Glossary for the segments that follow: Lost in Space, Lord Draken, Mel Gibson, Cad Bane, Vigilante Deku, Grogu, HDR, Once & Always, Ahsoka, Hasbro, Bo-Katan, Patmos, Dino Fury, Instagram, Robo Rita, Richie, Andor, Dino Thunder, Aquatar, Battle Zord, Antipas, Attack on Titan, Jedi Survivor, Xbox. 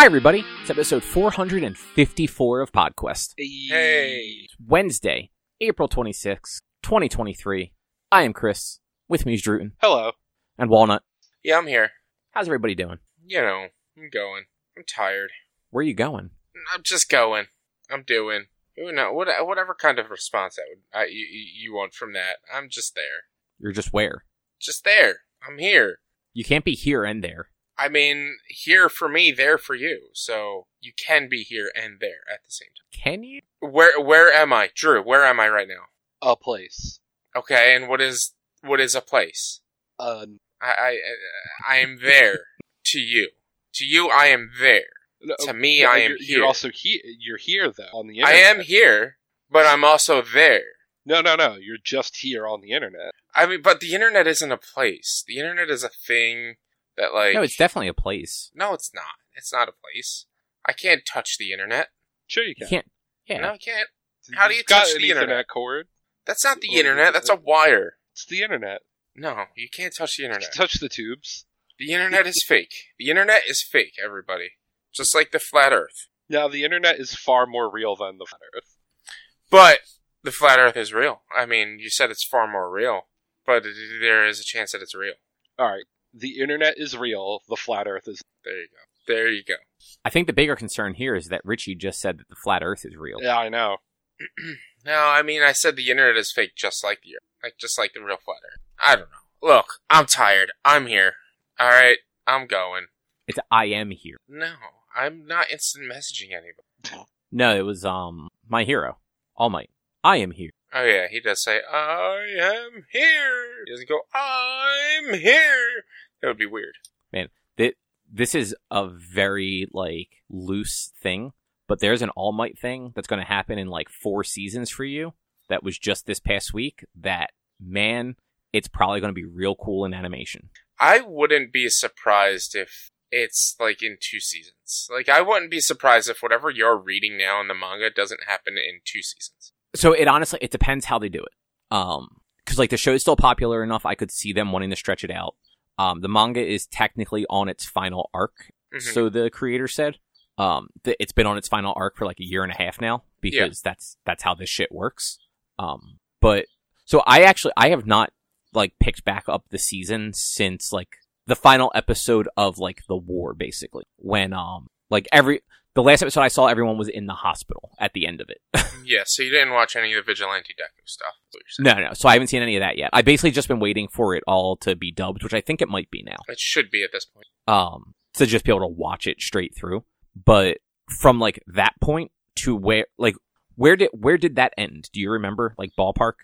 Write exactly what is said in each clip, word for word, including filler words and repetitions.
Hi, everybody. It's episode four hundred fifty-four of PodQuest. Hey! It's Wednesday, April twenty-sixth, twenty twenty-three. I am Chris. With me is Druten. Hello. And Walnut. Yeah, I'm here. How's everybody doing? You know, I'm going. I'm tired. Where are you going? I'm just going. I'm doing. You know, whatever kind of response that would I, you, you want from that. I'm just there. You're just where? Just there. I'm here. You can't be here and there. I mean, here for me, there for you. So you can be here and there at the same time. Can you? Where Where am I, Drew? Where am I right now? A place. Okay, and what is what is a place? Uh, I I, I am there to you. To you, I am there. No, to me, no, I am you're, here. You're also here. You're here though on the internet. I am here, but I'm also there. No, no, no. You're just here on the internet. I mean, but the internet isn't a place. The internet is a thing. That, like, no, it's definitely a place. No, it's not. It's not a place. I can't touch the internet. Sure you can. You can't. Yeah. No, I can't. How do you touch the internet cord? That's not the internet. That's a wire. It's the internet. No, you can't touch the internet. You can touch the tubes. The internet is fake. The internet is fake, everybody. Just like the flat earth. Now, the internet is far more real than the flat earth. But the flat earth is real. I mean, you said it's far more real, but there is a chance that it's real. All right. The internet is real. The flat earth is... There you go. There you go. I think the bigger concern here is that Richie just said that the flat earth is real. Yeah, I know. No, I mean, I said the internet is fake just like the like just like the real flat earth. I don't know. Look, I'm tired. I'm here. All right, I'm going. It's I am here. No, I'm not instant messaging anybody. No, it was um My Hero, All Might. I am here. Oh, yeah, he does say, I am here. He doesn't go, I'm here. That would be weird. Man, th- this is a very, like, loose thing, but there's an All Might thing that's going to happen in, like, four seasons for you that was just this past week that, man, it's probably going to be real cool in animation. I wouldn't be surprised if it's, like, in two seasons. Like, I wouldn't be surprised if whatever you're reading now in the manga doesn't happen in two seasons. So it honestly, it depends how they do it. Um, cause like the show is still popular enough. I could see them wanting to stretch it out. Um, the manga is technically on its final arc. Mm-hmm. So the creator said, um, th- it's been on its final arc for like a year and a half now because yeah. that's, that's how this shit works. Um, but so I actually, I have not like picked back up the season since like the final episode of like the war, basically when, um, like every, the last episode I saw, everyone was in the hospital at the end of it. Yeah, so you didn't watch any of the Vigilante Deku stuff. No, no, so I haven't seen any of that yet. I've basically just been waiting for it all to be dubbed, which I think it might be now. It should be at this point. Um, to just be able to watch it straight through. But from, like, that point to where, like, where did where did that end? Do you remember, like, ballpark?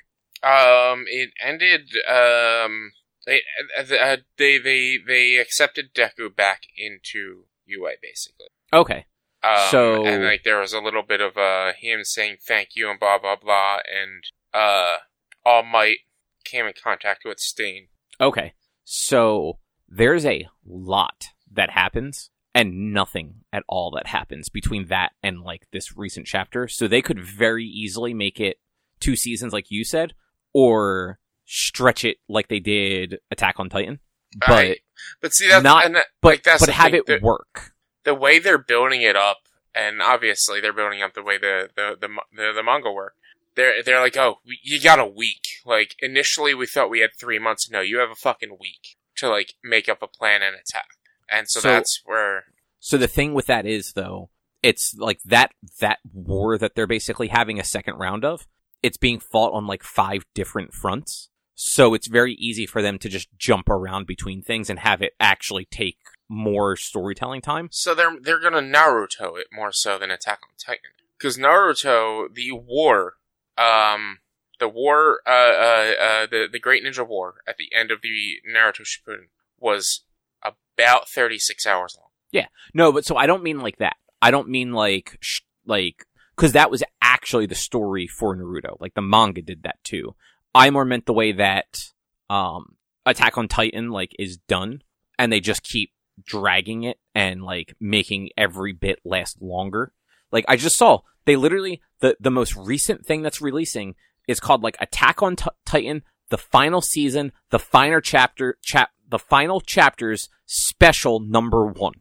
Um, it ended, um, they, uh, they, they, they accepted Deku back into U A, basically. Okay. Um, so and like there was a little bit of uh him saying thank you and blah blah blah and uh All Might came in contact with Stain. Okay, so there's a lot that happens and nothing at all that happens between that and like this recent chapter. So they could very easily make it two seasons, like you said, or stretch it like they did Attack on Titan. But right. but see that's not and that, but like, that's but have thing. it the- work. The way they're building it up, and obviously they're building up the way the the the the, the manga work. They're they're like, oh, we, you got a week. Like initially we thought we had three months. No, you have a fucking week to like make up a plan and attack. And so, so that's where. So the thing with that is though, it's like that that war that they're basically having a second round of. It's being fought on like five different fronts. So it's very easy for them to just jump around between things and have it actually take more storytelling time. So they're they're gonna Naruto it more so than Attack on Titan, because Naruto the war, um, the war, uh, uh, uh, the the Great Ninja War at the end of the Naruto Shippuden was about thirty-six hours long. Yeah, no, but so I don't mean like that. I don't mean like sh- like because that was actually the story for Naruto. Like the manga did that too. I more meant the way that um Attack on Titan like is done, and they just keep dragging it and like making every bit last longer. Like I just saw they literally the the most recent thing that's releasing is called like Attack on T- Titan the final season the final chapter chap the final chapters special number one.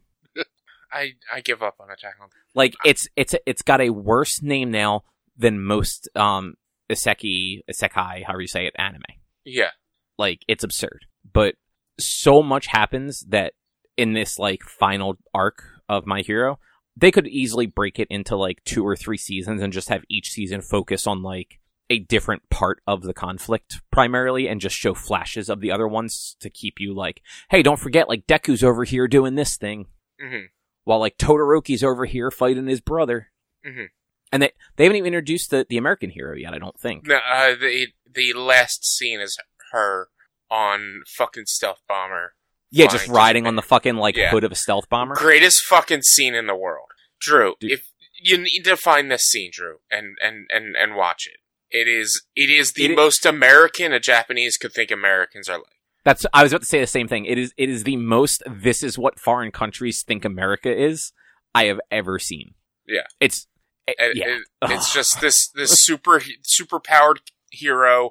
I, I give up on Attack on Titan. Like I, it's it's it's got a worse name now than most um Iseki Isekai, however you say it, anime. Yeah. Like it's absurd. But so much happens that in this like final arc of My Hero, they could easily break it into like two or three seasons and just have each season focus on like a different part of the conflict primarily and just show flashes of the other ones to keep you like, hey, don't forget, like Deku's over here doing this thing. Mm-hmm. While like Todoroki's over here fighting his brother. Mm-hmm. And they, they haven't even introduced the, the American hero yet, I don't think. No, uh, the, the last scene is her on fucking Stealth Bomber. Yeah, just riding on the fucking, like, yeah. hood of a stealth bomber. Greatest fucking scene in the world. Drew, Dude. if you need to find this scene, Drew, and, and, and, and watch it. It is it is the it most is, American a Japanese could think Americans are like. That's I was about to say the same thing. It is it is the most this is what foreign countries think America is I have ever seen. Yeah. It's it, it, yeah. It, it's just this this super super powered hero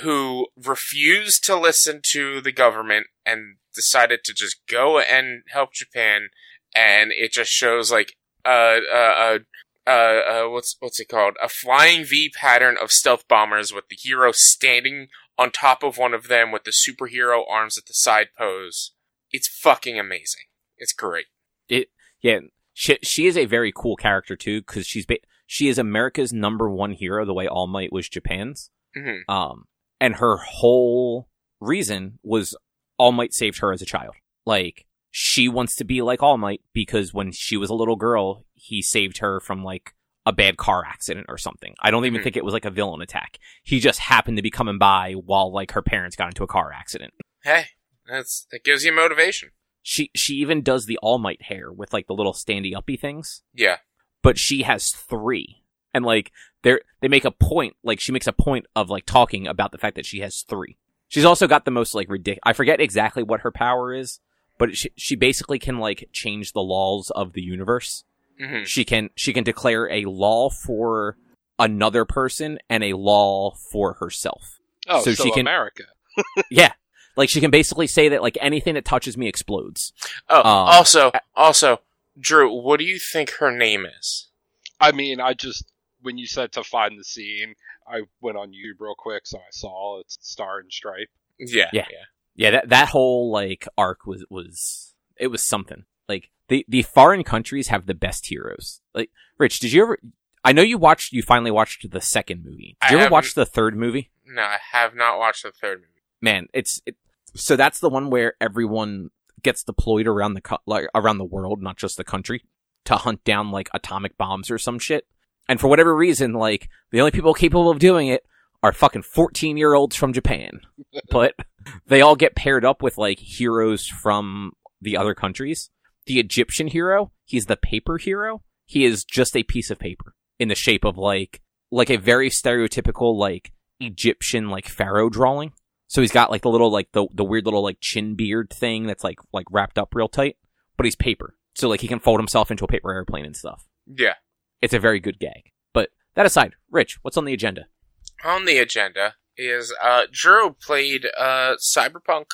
who refused to listen to the government and decided to just go and help Japan, and it just shows like uh uh, uh uh uh what's what's it called a flying V pattern of stealth bombers with the hero standing on top of one of them with the superhero arms at the side pose. It's fucking amazing. It's great. It yeah. She she is a very cool character too because she's ba- she is America's number one hero the way All Might was Japan's. Mm-hmm. Um, and her whole reason was. All Might saved her as a child. Like, she wants to be like All Might because when she was a little girl, he saved her from, like, a bad car accident or something. I don't even mm-hmm. think it was, like, a villain attack. He just happened to be coming by while, like, her parents got into a car accident. Hey, that's that gives you motivation. She she even does the All Might hair with, like, the little standy-uppy things. Yeah. But she has three. And, like, they they make a point, like, she makes a point of, like, talking about the fact that she has three. She's also got the most, like, ridiculous... I forget exactly what her power is, but she, she basically can, like, change the laws of the universe. Mm-hmm. She can she can declare a law for another person and a law for herself. Oh, so, so she can, America. Yeah. Like, she can basically say that, like, anything that touches me explodes. Oh, um, also, also, Drew, what do you think her name is? I mean, I just... When you said to find the scene, I went on YouTube real quick, so I saw it's Star and Stripe. Yeah, yeah, yeah. yeah that that whole like arc was, was it was something. Like the, the foreign countries have the best heroes. Like Rich, did you ever? I know you watched. You finally watched the second movie. Did you I ever watch the third movie? No, I have not watched the third movie. Man, it's it, so that's the one where everyone gets deployed around the like, around the world, not just the country, to hunt down like atomic bombs or some shit. And for whatever reason, like, the only people capable of doing it are fucking fourteen-year-olds from Japan. But they all get paired up with, like, heroes from the other countries. The Egyptian hero, he's the paper hero. He is just a piece of paper in the shape of, like, like a very stereotypical, like, Egyptian, like, pharaoh drawing. So he's got, like, the little, like, the, the weird little, like, chin beard thing that's, like, like, wrapped up real tight. But he's paper. So, like, he can fold himself into a paper airplane and stuff. Yeah. It's a very good gag. But that aside, Rich, what's on the agenda? On the agenda is uh, Drew played uh, Cyberpunk.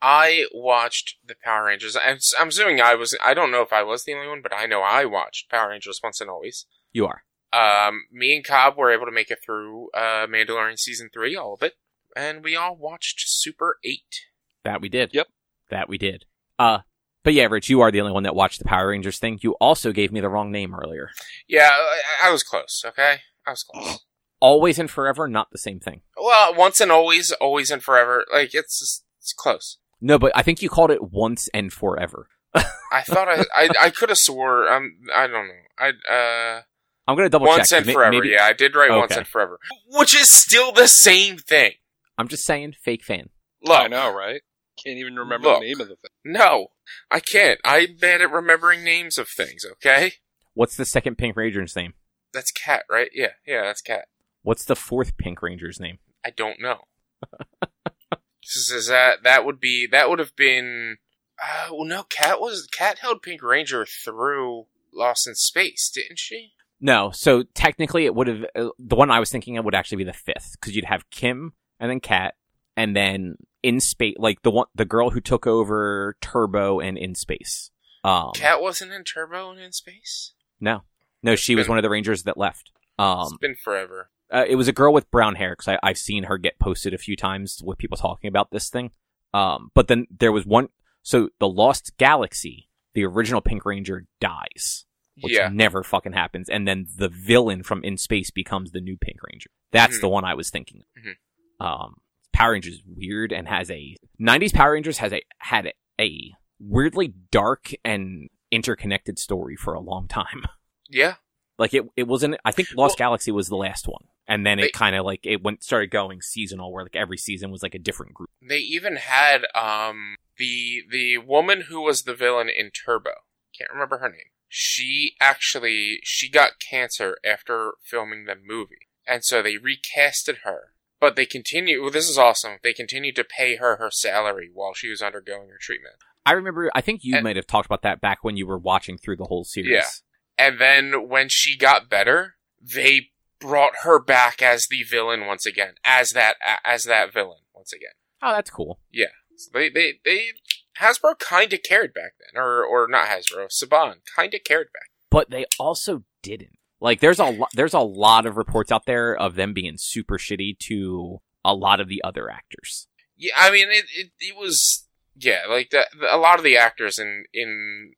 I watched the Power Rangers. I'm, I'm assuming I was. I don't know if I was the only one, but I know I watched Power Rangers Once and Always. You are. Um, me and Cobb were able to make it through uh, Mandalorian Season three, all of it. And we all watched Super eight. That we did. Yep. That we did. Uh But yeah, Rich, you are the only one that watched the Power Rangers thing. You also gave me the wrong name earlier. Yeah, I, I was close, okay? I was close. Always and Forever, not the same thing. Well, Once and Always, Always and Forever. Like, it's just, it's close. No, but I think you called it Once and Forever. I thought I... I, I could have swore... Um, I don't know. I, uh, I'm going to double once check. Once and Ma- Forever, maybe... yeah. I did write okay. Once and Forever. Which is still the same thing. I'm just saying, fake fan. Look, I know, right? Can't even remember Look, the name of the thing. No, I can't. I'm bad at remembering names of things, okay? What's the second Pink Ranger's name? That's Cat, right? Yeah, yeah, that's Cat. What's the fourth Pink Ranger's name? I don't know. This is that that would be that would have been uh, well no, Cat was Cat held Pink Ranger through Lost in Space, didn't she? No, so technically it would have uh, the one I was thinking of would actually be the fifth cuz you'd have Kim and then Cat and then In Space, like the one, the girl who took over Turbo and In Space. Um, Cat wasn't in Turbo and In Space? No. No, it's she been, was one of the Rangers that left. Um, it's been forever. Uh, it was a girl with brown hair, because I've seen her get posted a few times with people talking about this thing. Um, but then there was one... So, the Lost Galaxy, the original Pink Ranger dies, which yeah. never fucking happens. And then the villain from In Space becomes the new Pink Ranger. That's mm-hmm. the one I was thinking of. Mm-hmm. Um, Power Rangers is weird and has a... nineties Power Rangers has a had a, a weirdly dark and interconnected story for a long time. Yeah. Like, it it wasn't... I think Lost well, Galaxy was the last one. And then they, it kind of, like, it went started going seasonal, where, like, every season was, like, a different group. They even had um the the woman who was the villain in Turbo. Can't remember her name. She actually... She got cancer after filming the movie. And so they recasted her. But they continued... Well, this is awesome. They continued to pay her her salary while she was undergoing her treatment. I remember... I think you and, might have talked about that back when you were watching through the whole series. Yeah. And then when she got better, they brought her back as the villain once again, as that as that villain once again. Oh, that's cool. Yeah, so they they they Hasbro kind of cared back then, or or not Hasbro, Saban kind of cared back, but they also didn't. Like, there's a lo- there's a lot of reports out there of them being super shitty to a lot of the other actors. Yeah, I mean it it, it was yeah like that. A lot of the actors in in.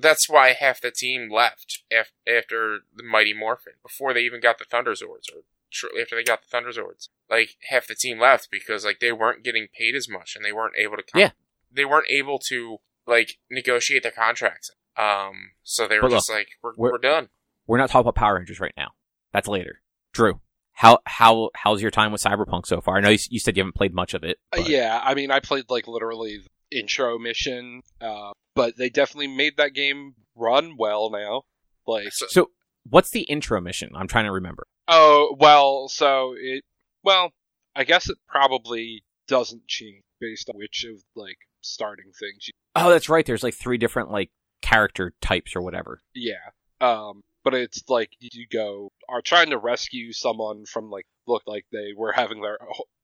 That's why half the team left af- after the Mighty Morphin, before they even got the Thunderzords, or shortly after they got the Thunderzords. Like, half the team left because, like, they weren't getting paid as much, and they weren't able to. Con- yeah. They weren't able to, like, negotiate their contracts. Um. So they were but just look, like, we're, we're we're done. We're not talking about Power Rangers right now. That's later. Drew, how how how's your time with Cyberpunk so far? I know you, you said you haven't played much of it. But... Uh, yeah, I mean, I played like literally. The- intro mission, uh, but they definitely made that game run well now. Like, so, so what's the intro mission? I'm trying to remember. Oh, well, so it, well, I guess it probably doesn't change based on which of, like, starting things. You oh, that's right. There's, like, three different, like, character types or whatever. Yeah. Um, but it's, like, you go, are trying to rescue someone from, like, look like they were having their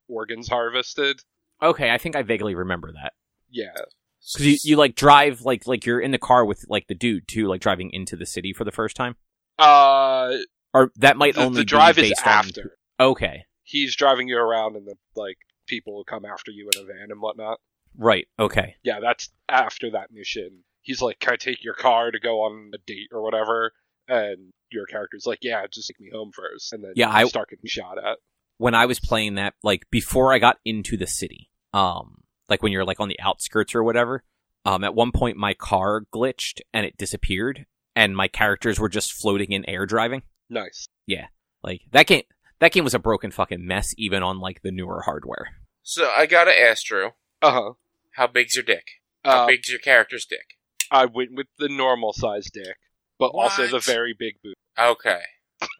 organs harvested. Okay, I think I vaguely remember that. Yeah, because you, you like drive like like you're in the car with like the dude too, like driving into the city for the first time. Uh, or that might the, only the drive be based is after. On... Okay, he's driving you around, and the like people will come after you in a van and whatnot. Right. Okay. Yeah, that's after that mission. He's like, "Can I take your car to go on a date or whatever?" And your character's like, "Yeah, just take me home first." And then yeah, you I... start getting shot at. When I was playing that, like before I got into the city, um. Like, when you're, like, on the outskirts or whatever. Um, at one point, my car glitched, and it disappeared. And my characters were just floating in air driving. Nice. Yeah. Like, that game that game was a broken fucking mess, even on, like, the newer hardware. So, I gotta ask, Drew. Uh-huh. How big's your dick? How uh, big's your character's dick? I went with the normal size dick. But what? Also the very big boob. Okay.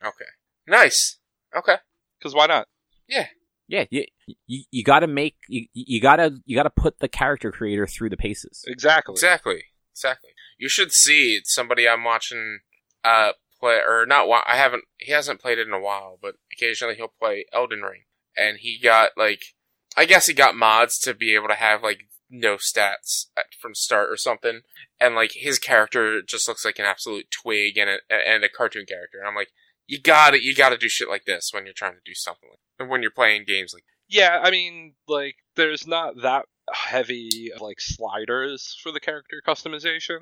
Okay. Nice. Okay. Because why not? Yeah. Yeah, you, you you gotta make you, you gotta you gotta put the character creator through the paces. Exactly, exactly, exactly. You should see somebody I'm watching uh play or not. I haven't. He hasn't played it in a while, but occasionally he'll play Elden Ring, and he got like I guess he got mods to be able to have like no stats from start or something, and like his character just looks like an absolute twig and a and a cartoon character, and I'm like. You gotta, you gotta do shit like this when you're trying to do something, like, when you're playing games like. Yeah, I mean, like, there's not that heavy like sliders for the character customization.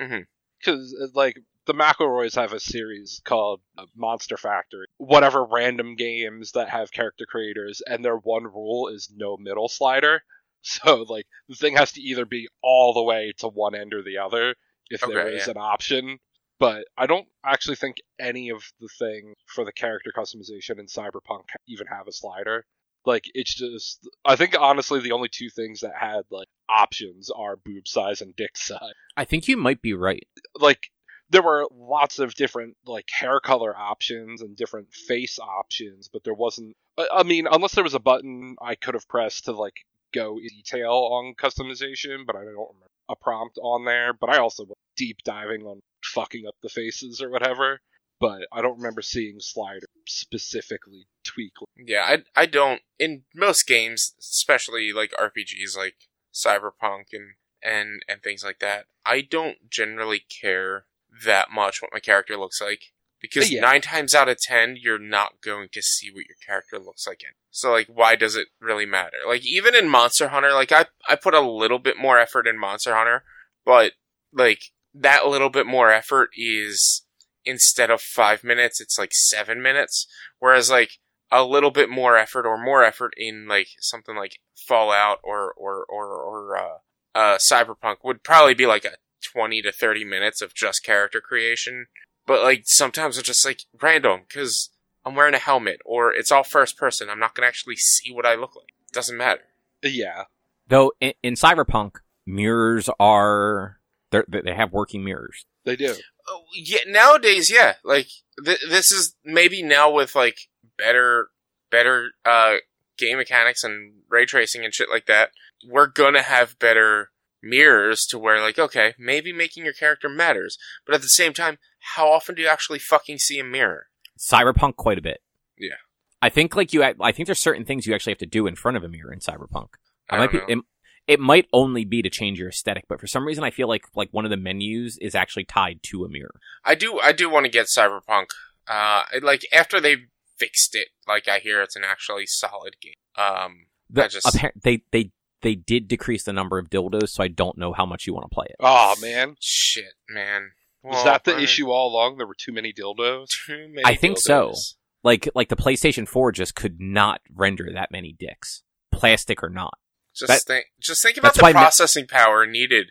Mm-hmm. Because like the McElroys have a series called Monster Factory, whatever random games that have character creators, and their one rule is no middle slider. So like the thing has to either be all the way to one end or the other if okay, there is yeah. an option. But I don't actually think any of the thing for the character customization in Cyberpunk even have a slider. Like, it's just... I think, honestly, the only two things that had, like, options are boob size and dick size. I think you might be right. Like, there were lots of different, like, hair color options and different face options, but there wasn't... I mean, unless there was a button I could have pressed to, like, go in detail on customization, but I don't remember a prompt on there. But I also was deep diving on... fucking up the faces or whatever, but I don't remember seeing slider specifically tweak. Yeah, I I don't in most games, especially like R P Gs like Cyberpunk and and, and things like that. I don't generally care that much what my character looks like. Because yeah. nine times out of ten, you're not going to see what your character looks like in. So, like, why does it really matter? Like, even in Monster Hunter, like, I, I put a little bit more effort in Monster Hunter, but, like, that little bit more effort is, instead of five minutes, it's, like, seven minutes. Whereas, like, a little bit more effort or more effort in, like, something like Fallout or, or, or, or uh, uh, Cyberpunk would probably be, like, a twenty to thirty minutes of just character creation. But, like, sometimes it's just, like, random, because I'm wearing a helmet, or it's all first person. I'm not going to actually see what I look like. It doesn't matter. Yeah. Though, in, in Cyberpunk, mirrors are... They have working mirrors. They do. Oh, yeah, nowadays, yeah. Like, th- this is maybe now with, like, better better uh, game mechanics and ray tracing and shit like that, we're going to have better mirrors to where, like, okay, maybe making your character matters. But at the same time... How often do you actually fucking see a mirror? Cyberpunk, quite a bit. Yeah, I think like you. I think there's certain things you actually have to do in front of a mirror in Cyberpunk. I, I might don't be, know. It, it might only be to change your aesthetic, but for some reason, I feel like like one of the menus is actually tied to a mirror. I do. I do want to get Cyberpunk. Uh, like after they fixed it, like I hear it's an actually solid game. Um, the, I just appar- they they they did decrease the number of dildos, so I don't know how much you want to play it. Oh man, shit, man. Was well, that the I mean, issue all along? There were too many dildos? Too many I think dildos. so. Like, like the PlayStation four just could not render that many dicks. Plastic or not. Just, that, think, just think about the processing ma- power needed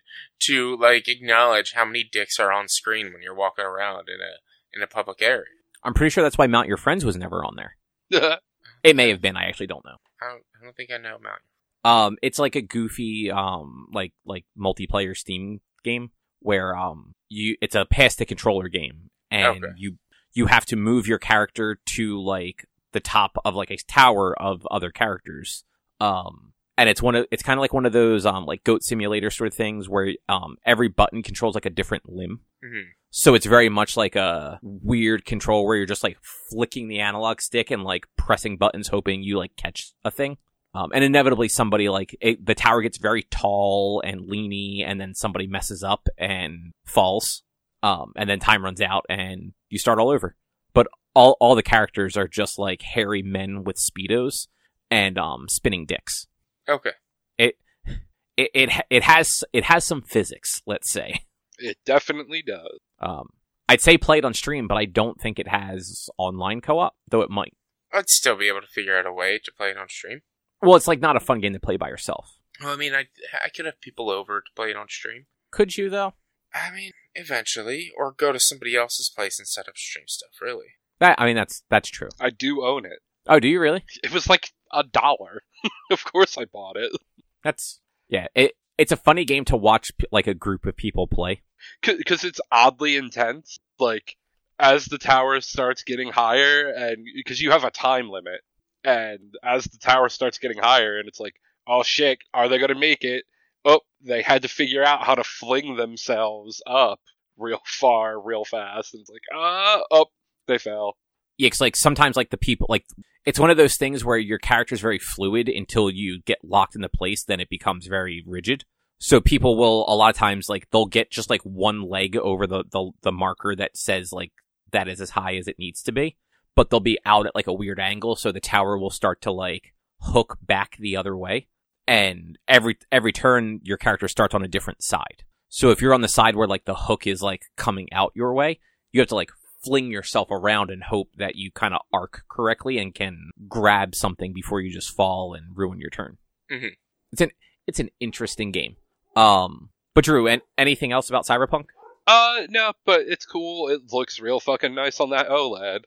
to, like, acknowledge how many dicks are on screen when you're walking around in a in a public area. I'm pretty sure that's why Mount Your Friends was never on there. It may have been. I actually don't know. I don't, I don't think I know Mount. Um, it's like a goofy, um, like, like multiplayer Steam game where, um, You, it's a pass-the-controller game, and okay. you you have to move your character to like the top of like a tower of other characters. Um, and it's one of it's kind of like one of those um like Goat Simulator sort of things where um every button controls like a different limb. Mm-hmm. So it's very much like a weird control where you're just like flicking the analog stick and like pressing buttons, hoping you like catch a thing. Um, and inevitably somebody, like, it, the tower gets very tall and leany, and then somebody messes up and falls, um, and then time runs out, and you start all over. But all all the characters are just, like, hairy men with Speedos and um, spinning dicks. Okay. It, it it it has it has some physics, let's say. It definitely does. Um, I'd say play it on stream, but I don't think it has online co-op, though it might. I'd still be able to figure out a way to play it on stream. Well, it's like not a fun game to play by yourself. Well, I mean, I I could have people over to play it on stream. Could you, though? I mean, eventually. Or go to somebody else's place and set up stream stuff, really. That I mean, that's that's true. I do own it. Oh, do you really? It was like a dollar. Of course I bought it. That's... Yeah, it it's a funny game to watch like a group of people play. Because it's oddly intense. Like, as the tower starts getting higher, and because you have a time limit. And as the tower starts getting higher, and it's like, oh shit, are they going to make it? Oh, they had to figure out how to fling themselves up real far, real fast. And it's like, ah, oh, oh, they fell. Yeah, because like, sometimes like the people, like, it's one of those things where your character's very fluid until you get locked into place, then it becomes very rigid. So people will, a lot of times, like, they'll get just like one leg over the, the, the marker that says like, that is as high as it needs to be. But they'll be out at, like, a weird angle, so the tower will start to, like, hook back the other way. And every every turn, your character starts on a different side. So if you're on the side where, like, the hook is, like, coming out your way, you have to, like, fling yourself around and hope that you kind of arc correctly and can grab something before you just fall and ruin your turn. Mm-hmm. It's an it's an interesting game. Um, but, Drew, an- anything else about Cyberpunk? Uh, no, but it's cool. It looks real fucking nice on that OLED.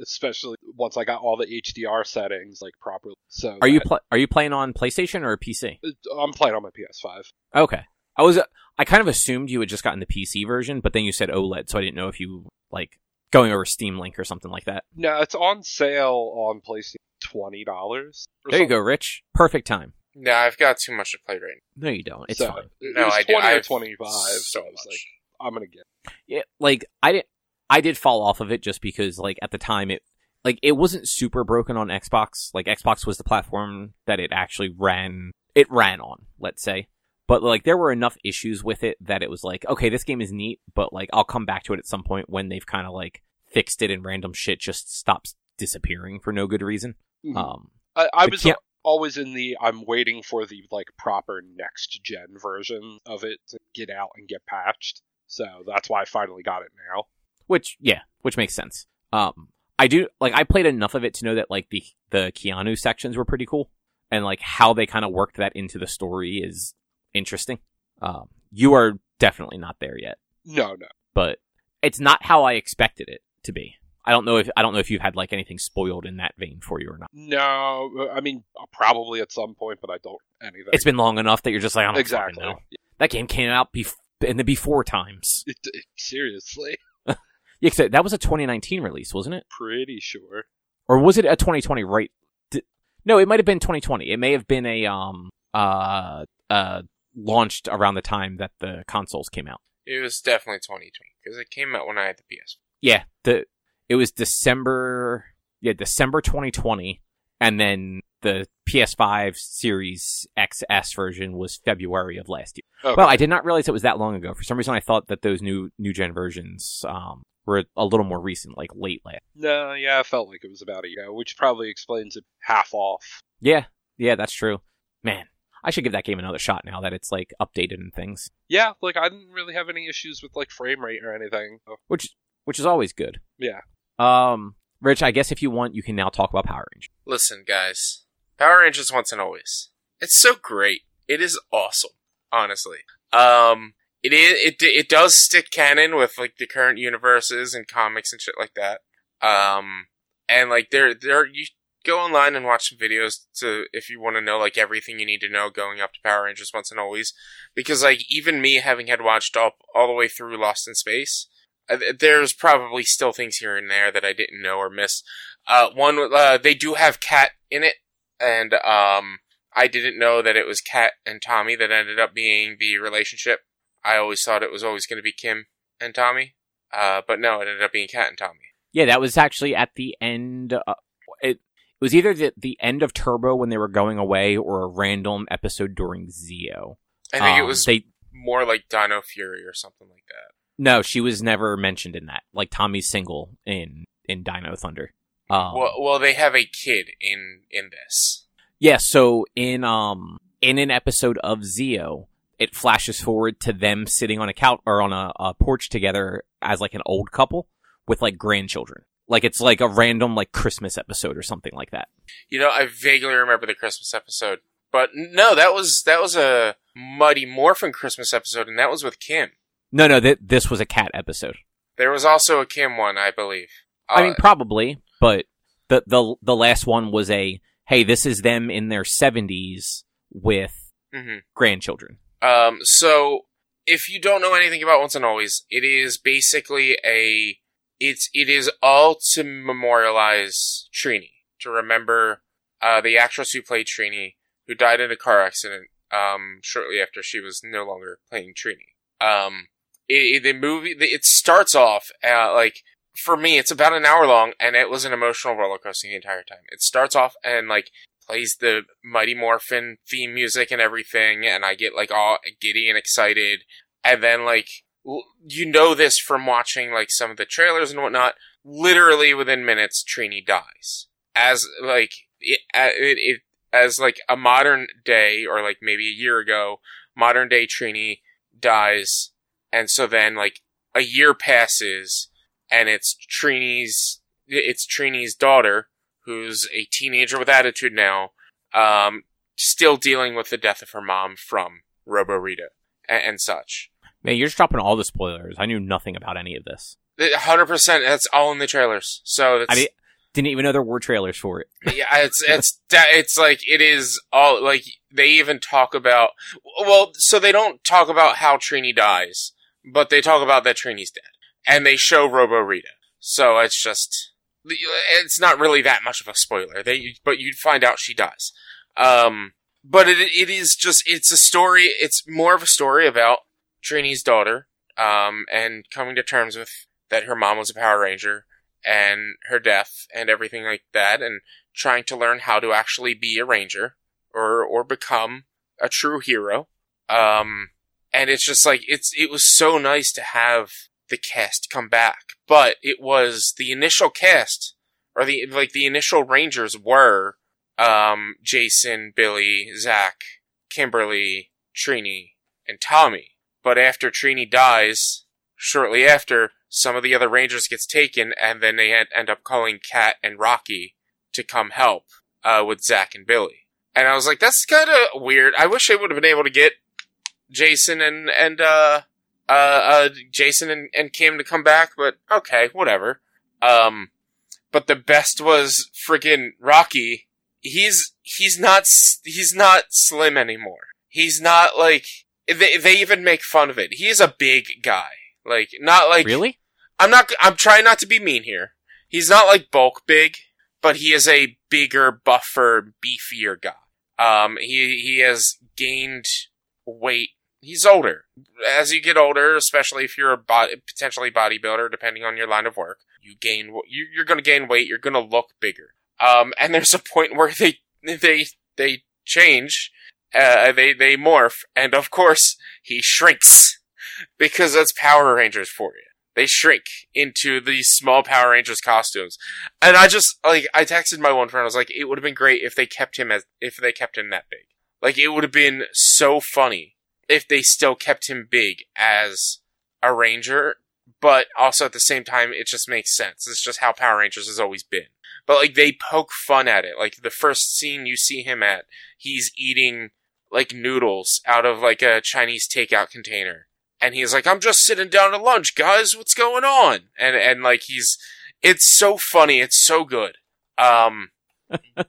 Especially once I got all the H D R settings like properly. So are that... you pl- are you playing on PlayStation or P C? I'm playing on my P S five. Okay, I was uh, I kind of assumed you had just gotten the P C version, but then you said OLED, so I didn't know if you like going over Steam Link or something like that. No, it's on sale on PlayStation, twenty dollars. There something. You go, Rich. Perfect time. No, I've got too much to play right now. No, you don't. It's so, fine. It no, I do. I have twenty-five. So I was like, I'm gonna get it. Yeah, like I didn't. I did fall off of it just because, like, at the time, it like it wasn't super broken on Xbox. Like, Xbox was the platform that it actually ran, it ran on, let's say. But, like, there were enough issues with it that it was like, okay, this game is neat, but, like, I'll come back to it at some point when they've kind of, like, fixed it and random shit just stops disappearing for no good reason. Mm-hmm. Um, I, I was yeah. always in the, I'm waiting for the, like, proper next-gen version of it to get out and get patched. So that's why I finally got it now. Which, yeah, which makes sense. Um, I do, like, I played enough of it to know that, like, the, the Keanu sections were pretty cool. And, like, how they kind of worked that into the story is... interesting. Um, you are definitely not there yet. No, no. But it's not how I expected it to be. I don't know if I don't know if you've had like anything spoiled in that vein for you or not. No, I mean probably at some point, but I don't anything. It's been long enough that you're just like, I don't exactly. know. Yeah. That game came out bef- in the before times. It, it, seriously? Yeah, because that was a twenty nineteen release, wasn't it? Pretty sure. Or was it a twenty twenty? Right? Did... No, it might have been twenty twenty. It may have been a um uh uh. launched around the time that the consoles came out. It was definitely twenty twenty because it came out when I had the P S four. Yeah, the it was December, yeah, December twenty twenty, and then the P S five Series X S version was February of last year. Okay. Well, I did not realize it was that long ago. For some reason, I thought that those new new gen versions um, were a little more recent, like late last. No, yeah, I felt like it was about a year, which probably explains it half off. Yeah, yeah, that's true, man. I should give that game another shot now that it's, like, updated and things. Yeah, like, I didn't really have any issues with, like, frame rate or anything. So. Which which is always good. Yeah. Um, Rich, I guess if you want, you can now talk about Power Rangers. Listen, guys. Power Rangers Once and Always. It's so great. It is awesome, honestly. Um, it is, it it does stick canon with, like, the current universes and comics and shit like that. Um, and, like, there there you... Go online and watch some videos to if you want to know, like, everything you need to know going up to Power Rangers Once and Always. Because, like, even me, having had watched all, all the way through Lost in Space, uh, there's probably still things here and there that I didn't know or missed. Uh, one, uh, they do have Cat in it, and um, I didn't know that it was Cat and Tommy that ended up being the relationship. I always thought it was always going to be Kim and Tommy, uh, but no, it ended up being Cat and Tommy. Yeah, that was actually at the end... Uh, it- It was either the, the end of Turbo when they were going away or a random episode during Zeo. I think um, it was they, more like Dino Fury or something like that. No, she was never mentioned in that. Like Tommy's single in, in Dino Thunder. Um, well, well, they have a kid in, in this. Yeah, so in um in an episode of Zeo, it flashes forward to them sitting on a couch or on a, a porch together as like an old couple with like grandchildren. Like, it's like a random, like, Christmas episode or something like that. You know, I vaguely remember the Christmas episode. But no, that was that was a Mighty Morphin Christmas episode, and that was with Kim. No, no, th- this was a Cat episode. There was also a Kim one, I believe. Uh, I mean, probably, but the, the the last one was a, hey, this is them in their seventies with mm-hmm. grandchildren. Um, so, if you don't know anything about Once and Always, it is basically a... It's it is all to memorialize Trini, to remember uh, the actress who played Trini, who died in a car accident um, shortly after she was no longer playing Trini. Um, it, it, the movie it starts off uh, like for me, it's about an hour long, and it was an emotional rollercoaster the entire time. It starts off and like plays the Mighty Morphin theme music and everything, and I get like all giddy and excited, and then like. You know this from watching, like, some of the trailers and whatnot. Literally within minutes, Trini dies. As, like, it, it, it as, like, a modern day, or, like, maybe a year ago, modern day Trini dies. And so then, like, a year passes, and it's Trini's, it's Trini's daughter, who's a teenager with attitude now, um, still dealing with the death of her mom from Robo Rita and, and such. Man, you're just dropping all the spoilers. I knew nothing about any of this. one hundred percent. That's all in the trailers. So that's... I didn't even know there were trailers for it. Yeah, it's it's it's like it is all like they even talk about. Well, so they don't talk about how Trini dies, but they talk about that Trini's dead, and they show Robo Rita. So it's just it's not really that much of a spoiler. They but you find out she dies. Um, but it it is just it's a story. It's more of a story about. Trini's daughter, um, and coming to terms with that her mom was a Power Ranger and her death and everything like that, and trying to learn how to actually be a Ranger or or become a true hero. Um, and it's just like, it's, it was so nice to have the cast come back, but it was the initial cast or the, like the initial Rangers were, um, Jason, Billy, Zach, Kimberly, Trini, and Tommy. But after Trini dies, shortly after, some of the other Rangers gets taken, and then they end up calling Kat and Rocky to come help uh, with Zach and Billy. And I was like, that's kind of weird. I wish I would have been able to get Jason and and uh, uh, uh, Jason and, and Kim to come back, but okay, whatever. Um, but the best was freaking Rocky. He's he's not he's not slim anymore. He's not like they they even make fun of it. He's a big guy. Like, not like... Really? I'm not... I'm trying not to be mean here. He's not, like, bulk big, but he is a bigger, buffer, beefier guy. Um, he, he has gained weight. He's older. As you get older, especially if you're a bo- potentially bodybuilder, depending on your line of work, you gain... You, you're gonna gain weight. You're gonna look bigger. Um, and there's a point where they... They... They change. Uh, they... They morph. And, of course, he shrinks. Because that's Power Rangers for you. They shrink into these small Power Rangers costumes. And I just, like, I texted my one friend, I was like, it would have been great if they kept him as, if they kept him that big. Like, it would have been so funny if they still kept him big as a Ranger, but also at the same time, it just makes sense. It's just how Power Rangers has always been. But, like, they poke fun at it. Like, the first scene you see him at, he's eating, like, noodles out of, like, a Chinese takeout container. And he's like, I'm just sitting down to lunch, guys. What's going on? And, and like, he's... It's so funny. It's so good. Um,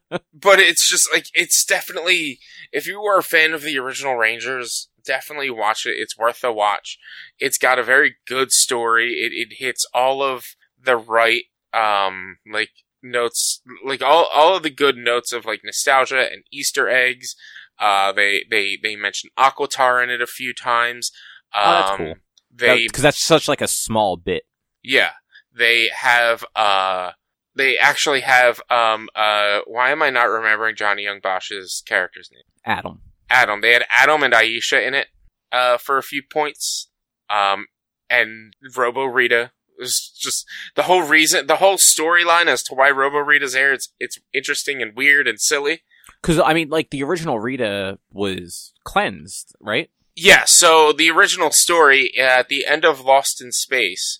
but it's just, like, it's definitely... If you were a fan of the original Rangers, definitely watch it. It's worth the watch. It's got a very good story. It, it hits all of the right, um, like, notes... Like, all, all of the good notes of, like, nostalgia and Easter eggs. Uh, they, they, they mentioned Aquatar in it a few times. Um, oh, that's cool. They, because that's such like a small bit. Yeah, they have. Uh, they actually have. Um, uh, why am I not remembering Johnny Young Bosch's character's name? Adam. Adam. They had Adam and Aisha in it. Uh, for a few points. Um, and Robo Rita was just the whole reason, the whole storyline as to why Robo Rita's there. It's it's interesting and weird and silly. Because I mean, like the original Rita was cleansed, right? Yeah, so the original story, at the end of Lost in Space,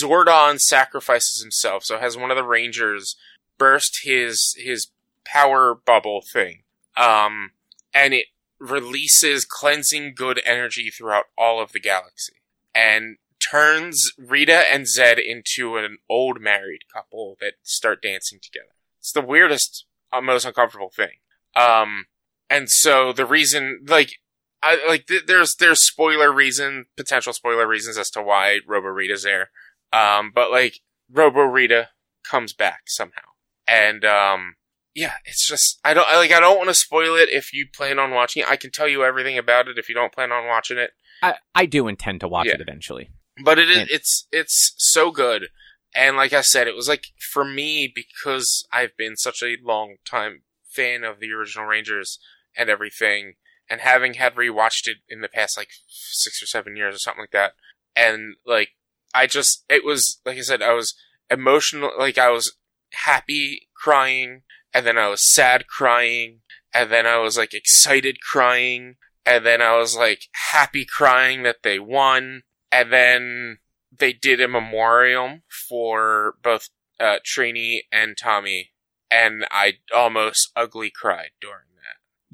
Zordon sacrifices himself, so has one of the Rangers burst his his power bubble thing, um, and it releases cleansing good energy throughout all of the galaxy, and turns Rita and Zed into an old married couple that start dancing together. It's the weirdest, most uncomfortable thing. Um, and so the reason, like... I, like, th- there's, there's spoiler reason, potential spoiler reasons as to why Robo Rita's there. Um, but like, Robo Rita comes back somehow. And, um, yeah, it's just, I don't, I, like, I don't want to spoil it if you plan on watching it. I can tell you everything about it if you don't plan on watching it. I, I do intend to watch yeah. it eventually. But it is, yeah. it's, it's so good. And like I said, it was like, for me, because I've been such a long time fan of the original Rangers and everything, and having had rewatched it in the past, like, six or seven years or something like that. And, like, I just, it was, like I said, I was emotional, like, I was happy crying, and then I was sad crying, and then I was, like, excited crying, and then I was, like, happy crying that they won, and then they did a memoriam for both uh, Trini and Tommy, and I almost ugly cried during.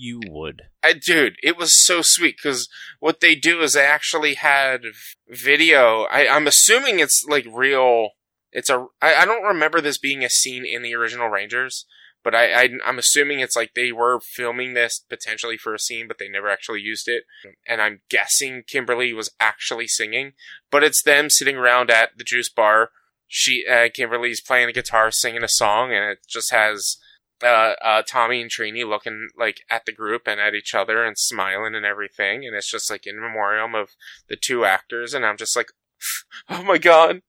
You would. I, dude, it was so sweet, because what they do is they actually had video. I, I'm assuming it's, like, real. It's a. I, I don't remember this being a scene in the original Rangers, but I, I, I'm assuming it's, like, they were filming this potentially for a scene, but they never actually used it. And I'm guessing Kimberly was actually singing, but it's them sitting around at the juice bar. She, uh, Kimberly's playing the guitar, singing a song, and it just has... Uh, uh, Tommy and Trini looking, like, at the group and at each other and smiling and everything. And it's just, like, in memoriam of the two actors. And I'm just like, oh my God.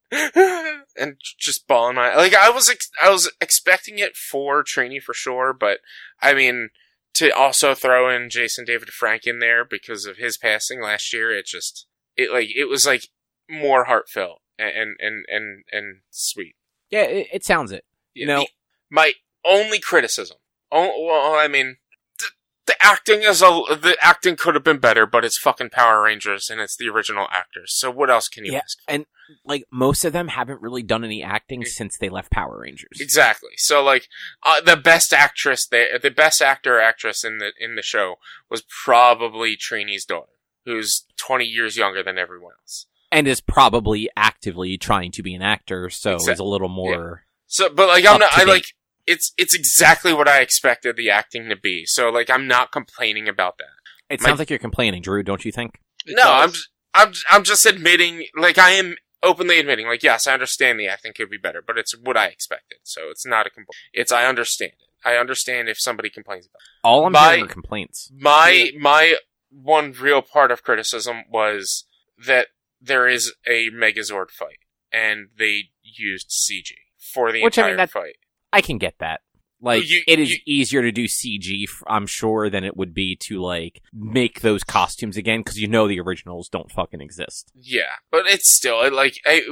And just bawling my, like, I was, ex- I was expecting it for Trini for sure. But I mean, to also throw in Jason David Frank in there because of his passing last year, it just it like it was like more heartfelt and and and and sweet. Yeah, it, it sounds it. You know, my only criticism. Oh, well, I mean, the, the acting is a the acting could have been better, but it's fucking Power Rangers and it's the original actors. So what else can you yeah, ask for? And like most of them haven't really done any acting it, since they left Power Rangers. Exactly. So like uh, the best actress, there, the best actor or actress in the in the show was probably Trini's daughter, who's twenty years younger than everyone else, and is probably actively trying to be an actor. So exactly. Is a little more. Yeah. So, but like I'm not. I like. It's it's exactly what I expected the acting to be. So, like, I'm not complaining about that. It My, sounds like you're complaining, Drew, don't you think? It no, does. I'm I'm I'm just admitting, like, I am openly admitting, like, yes, I understand the acting could be better, but it's what I expected. So it's not a complaint. It's I understand it. I understand if somebody complains about it. All I'm my, hearing are complaints. My yeah. my one real part of criticism was that there is a Megazord fight, and they used C G for the Which, entire I mean, that- fight. I can get that. Like, you, it is you, easier to do C G, I'm sure, than it would be to, like, make those costumes again, because you know the originals don't fucking exist. Yeah, but it's still, like, I,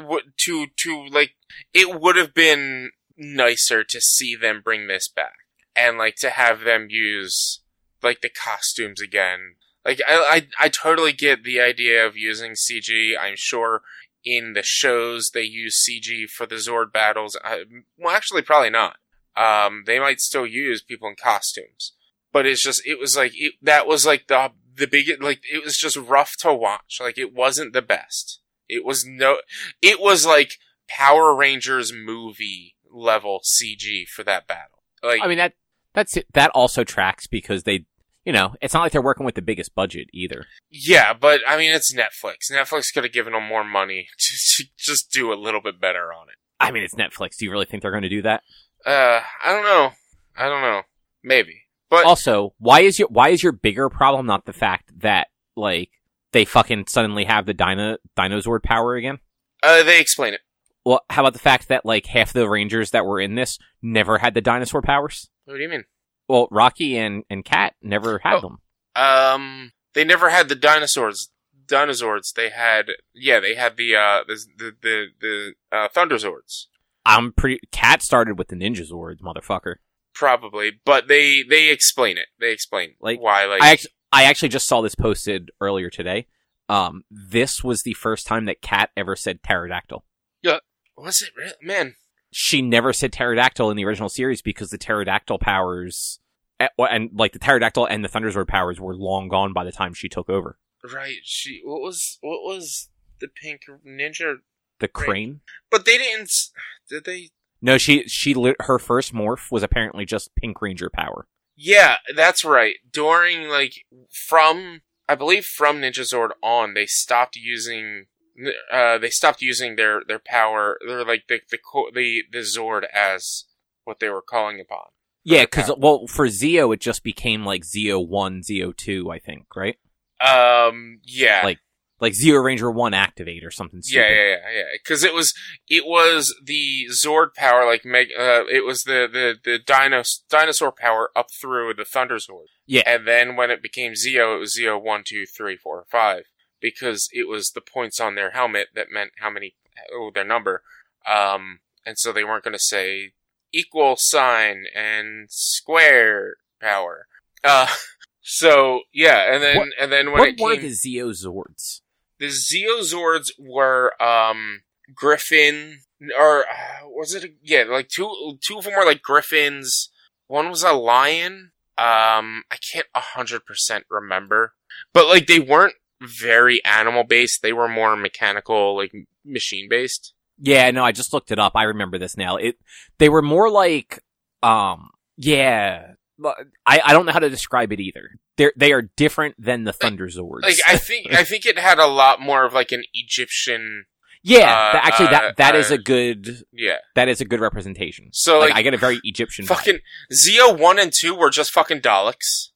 to, to, like, it would have been nicer to see them bring this back. And, like, to have them use, like, the costumes again. Like, I, I, I totally get the idea of using C G, I'm sure. In the shows, they use C G for the Zord battles. I, well, actually, probably not. Um, they might still use people in costumes, but it's just it was like it, that was like the the big like it was just rough to watch. Like it wasn't the best. It was no. It was like Power Rangers movie level C G for that battle. Like I mean that that's it. That also tracks because they. You know, it's not like they're working with the biggest budget either. Yeah, but I mean, it's Netflix. Netflix could have given them more money to, to just do a little bit better on it. I mean, it's Netflix. Do you really think they're going to do that? Uh, I don't know. I don't know. Maybe. But also, why is your why is your bigger problem not the fact that like they fucking suddenly have the Dino Dinozord power again? Uh, they explain it. Well, how about the fact that like half the Rangers that were in this never had the dinosaur powers? What do you mean? Well, Rocky and, and Kat never had oh, them. Um, they never had the dinosaurs. Dinosaurs. They had, yeah, they had the uh the the the, the uh, Thunderzords. I'm pretty. Kat started with the Ninja Zords, motherfucker. Probably, but they they explain it. They explain like why. Like I, act- I actually just saw this posted earlier today. Um, this was the first time that Kat ever said pterodactyl. Yeah, was it really? Man? She never said pterodactyl in the original series because the pterodactyl powers, and like the pterodactyl and the Thunderzord powers were long gone by the time she took over. Right. She what was what was the pink ninja? The crane. But they didn't. Did they? No. She she her first morph was apparently just Pink Ranger power. Yeah, that's right. During like from I believe from Ninja Zord on, they stopped using. Uh, they stopped using their, their power, their like the the the the Zord as what they were calling upon. Yeah, because well, for Zeo it just became like Zeo One, Zeo Two, I think, right? Um, yeah, like like Zeo Ranger One activate or something. Stupid. Yeah, yeah, yeah, because yeah. it was it was the Zord power, like Meg, uh, it was the the the dino, dinosaur power up through the Thunderzord. Yeah, and then when it became Zeo, it was Zeo One, Two, Three, Four, Five. Because it was the points on their helmet that meant how many, oh, their number. Um, and so they weren't going to say equal sign and square power. Uh, so, yeah, and then, what, and then when it came... What were the Zeo Zords? The Zeo Zords were, um, Griffin, or uh, was it, a, yeah, like two, two of them were like Griffins. One was a lion. Um, I can't one hundred percent remember. But, like, they weren't very animal based. They were more mechanical, like machine based. Yeah, no, I just looked it up. I remember this now. It they were more like, um, yeah. I, I don't know how to describe it either. They they are different than the Thunderzords. Like I think I think it had a lot more of like an Egyptian. Yeah, uh, th- actually, that that uh, is a good. Yeah, that is a good representation. So like, like I get a very Egyptian. Fucking Zeo one and two were just fucking Daleks.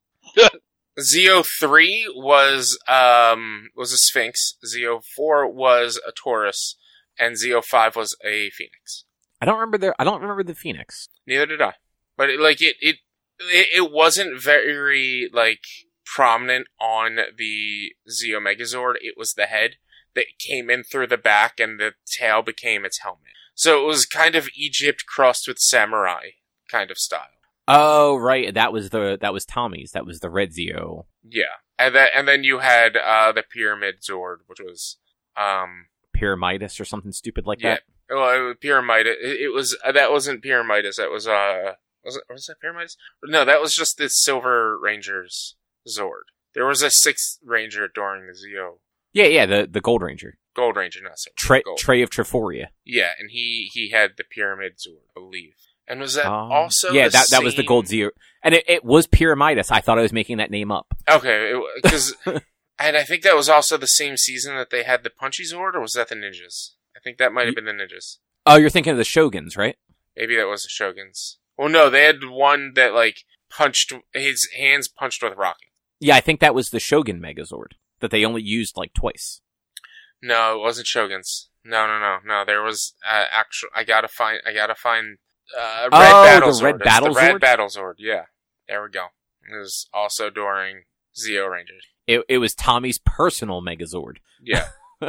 Zeo three was um was a Sphinx. Zeo four was a Taurus, and Zeo five was a Phoenix. I don't remember the I don't remember the Phoenix. Neither did I. But it, like it, it it, it wasn't very, like, prominent on the Zeo Megazord. It was the head that came in through the back, and the tail became its helmet. So it was kind of Egypt crossed with samurai kind of style. Oh, right. That was the that was Tommy's. That was the Red Zeo. Yeah. And then, and then you had uh, the Pyramid Zord, which was... Um, Pyramidus or something stupid like yeah. that? Yeah. Well, it, Pyramidus. It, it was... Uh, that wasn't Pyramidus. That was... Uh, was, it, was that Pyramidus? No, that was just the Silver Ranger's Zord. There was a sixth Ranger during the Zeo. Yeah, yeah. The, the Gold Ranger. Gold Ranger, not Silver. Tre- Gold. Trey of Triforia. Yeah, and he, he had the Pyramid Zord, I believe. And was that um, also yeah? The that same... that was the Gold Zeo, and it, it was Pyramidus. I thought I was making that name up. Okay, because and I think that was also the same season that they had the Punchy Zord, or was that the Ninjas? I think that might have been the Ninjas. Oh, you're thinking of the Shoguns, right? Maybe that was the Shoguns. Well, no, they had one that like punched his hands punched with rockets. Yeah, I think that was the Shogun Megazord that they only used like twice. No, it wasn't Shoguns. No, no, no, no. There was uh, actual. I gotta find. I gotta find. Uh, Red oh, Battle the Zord. Red Battle the Zord? Red Battle Zord, yeah. There we go. It was also during Zeo Rangers. It it was Tommy's personal Megazord. Yeah, yeah,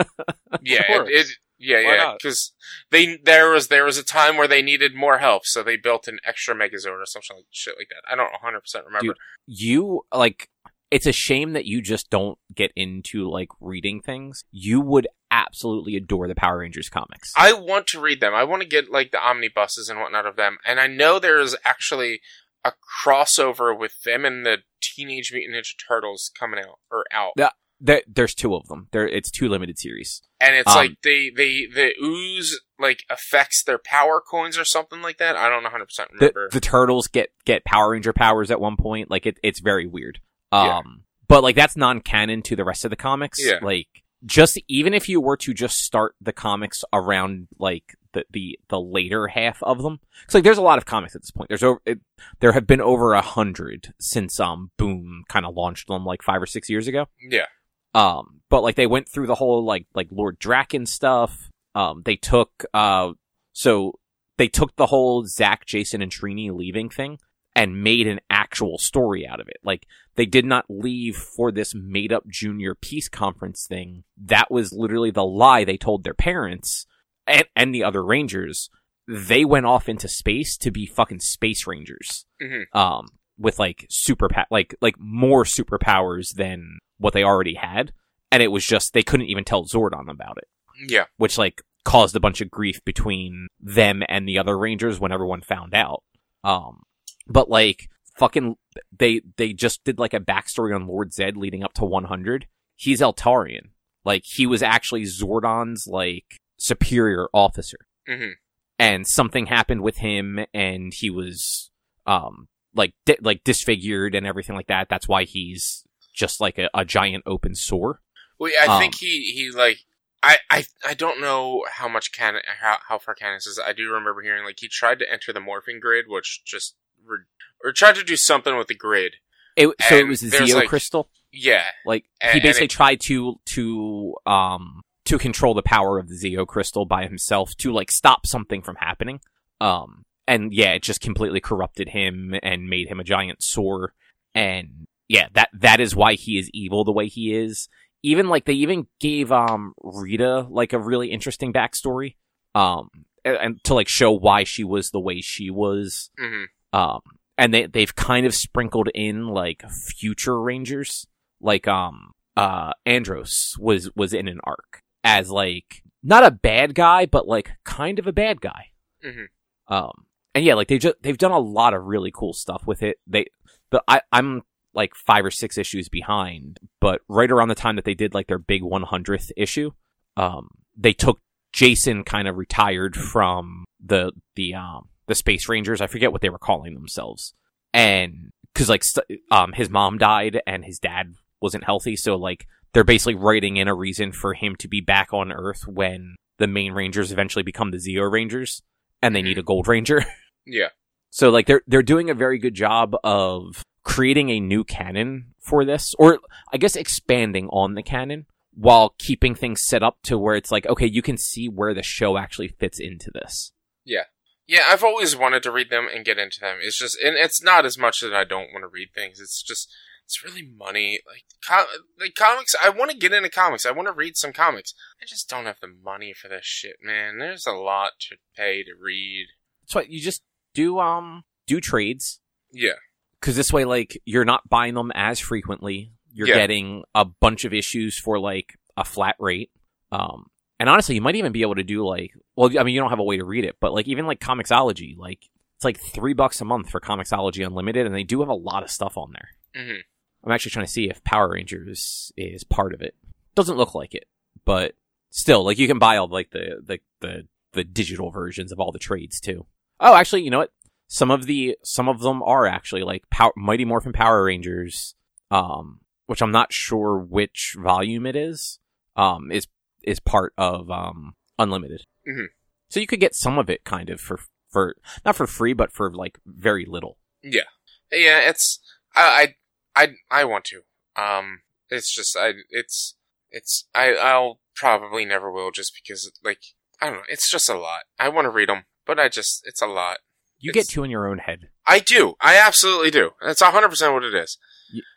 it, it, yeah, Why yeah. Because they there was there was a time where they needed more help, so they built an extra Megazord or something like shit like that. I don't one hundred percent remember. Dude, you like it's a shame that you just don't get into like reading things. You would absolutely adore the Power Rangers comics. I want to read them. I want to get like the omnibuses and whatnot of them. And I know there is actually a crossover with them and the Teenage Mutant Ninja Turtles coming out or out. Yeah, there, there's two of them. There, it's two limited series. And it's um, like they they the ooze like affects their power coins or something like that. I don't one hundred percent remember. The, the turtles get get Power Ranger powers at one point. Like it, it's very weird. Um, yeah. But like that's non-canon to the rest of the comics. Yeah. Like. Just even if you were to just start the comics around like the the, the later half of them, because like there's a lot of comics at this point. There's over it, there have been over a hundred since um Boom kind of launched them like five or six years ago. Yeah. Um, but like they went through the whole like like Lord Draken stuff. Um, they took uh so they took the whole Zack, Jason, and Trini leaving thing and made an actual story out of it. Like, they did not leave for this made-up junior peace conference thing. That was literally the lie they told their parents and, and the other Rangers. They went off into space to be fucking space Rangers. Mm-hmm. Um, with, like, super pa- like like more superpowers than what they already had. And it was just, they couldn't even tell Zordon about it. Yeah. Which, like, caused a bunch of grief between them and the other Rangers when everyone found out. Um... But, like, fucking, they they just did, like, a backstory on Lord Zed leading up to one hundred. He's Eltarian. Like, he was actually Zordon's, like, superior officer. Mm-hmm. And something happened with him, and he was, um, like, di- like disfigured and everything like that. That's why he's just, like, a, a giant open sore. Well, yeah, I um, think he, he like... I, I, I don't know how much canon, how, how far canon is. I do remember hearing, like, he tried to enter the morphing grid, which just... or tried to do something with the grid. It, so it was the Zeo like, Crystal? Yeah. Like, and, he basically it, tried to, to, um, to control the power of the Zeo Crystal by himself to, like, stop something from happening. Um, and yeah, it just completely corrupted him and made him a giant sore. And yeah, that, that is why he is evil the way he is. Even, like, they even gave, um, Rita, like, a really interesting backstory. Um, and, and to, like, show why she was the way she was. Mm-hmm. Um, and they, they've kind of sprinkled in, like, future Rangers. Like, um, uh, Andros was, was in an arc as, like, not a bad guy, but, like, kind of a bad guy. Mm-hmm. Um, and yeah, like, they just, they've done a lot of really cool stuff with it. They, the, I, I'm, like, five or six issues behind, but right around the time that they did, like, their big one hundredth issue, um, they took Jason kind of retired from the, the, um, the Space Rangers, I forget what they were calling themselves. And, cause like, st- um, his mom died and his dad wasn't healthy. So like, they're basically writing in a reason for him to be back on Earth when the main Rangers eventually become the Zeo Rangers and they need a Gold Ranger. Yeah. So like, they're, they're doing a very good job of creating a new canon for this, or I guess expanding on the canon while keeping things set up to where it's like, okay, you can see where the show actually fits into this. Yeah. Yeah, I've always wanted to read them and get into them. It's just, and it's not as much that I don't want to read things. It's just, it's really money. Like, com- like comics, I want to get into comics. I want to read some comics. I just don't have the money for this shit, man. There's a lot to pay to read. That's what, you just do, um, do trades. Yeah. Because this way, like, you're not buying them as frequently. You're yeah. getting a bunch of issues for, like, a flat rate. Um, and honestly, you might even be able to do, like, well, I mean, you don't have a way to read it, but, like, even, like, Comixology, like, it's, like, three bucks a month for Comixology Unlimited, and they do have a lot of stuff on there. Mm-hmm. I'm actually trying to see if Power Rangers is part of it. Doesn't look like it, but still, like, you can buy all, like, the, the, the, the digital versions of all the trades, too. Oh, actually, you know what? Some of the, some of them are actually, like, Power, Mighty Morphin Power Rangers, um, which I'm not sure which volume it is, um, is, is part of, um, Unlimited. Mm-hmm. So you could get some of it kind of for, for, not for free, but for, like, very little. Yeah. Yeah, it's, I, I, I, I want to. Um, it's just, I, it's, it's, I, I'll probably never will just because, like, I don't know, it's just a lot. I want to read them, but I just, it's a lot. You it's, get two in your own head. I do. I absolutely do. That's one hundred percent what it is.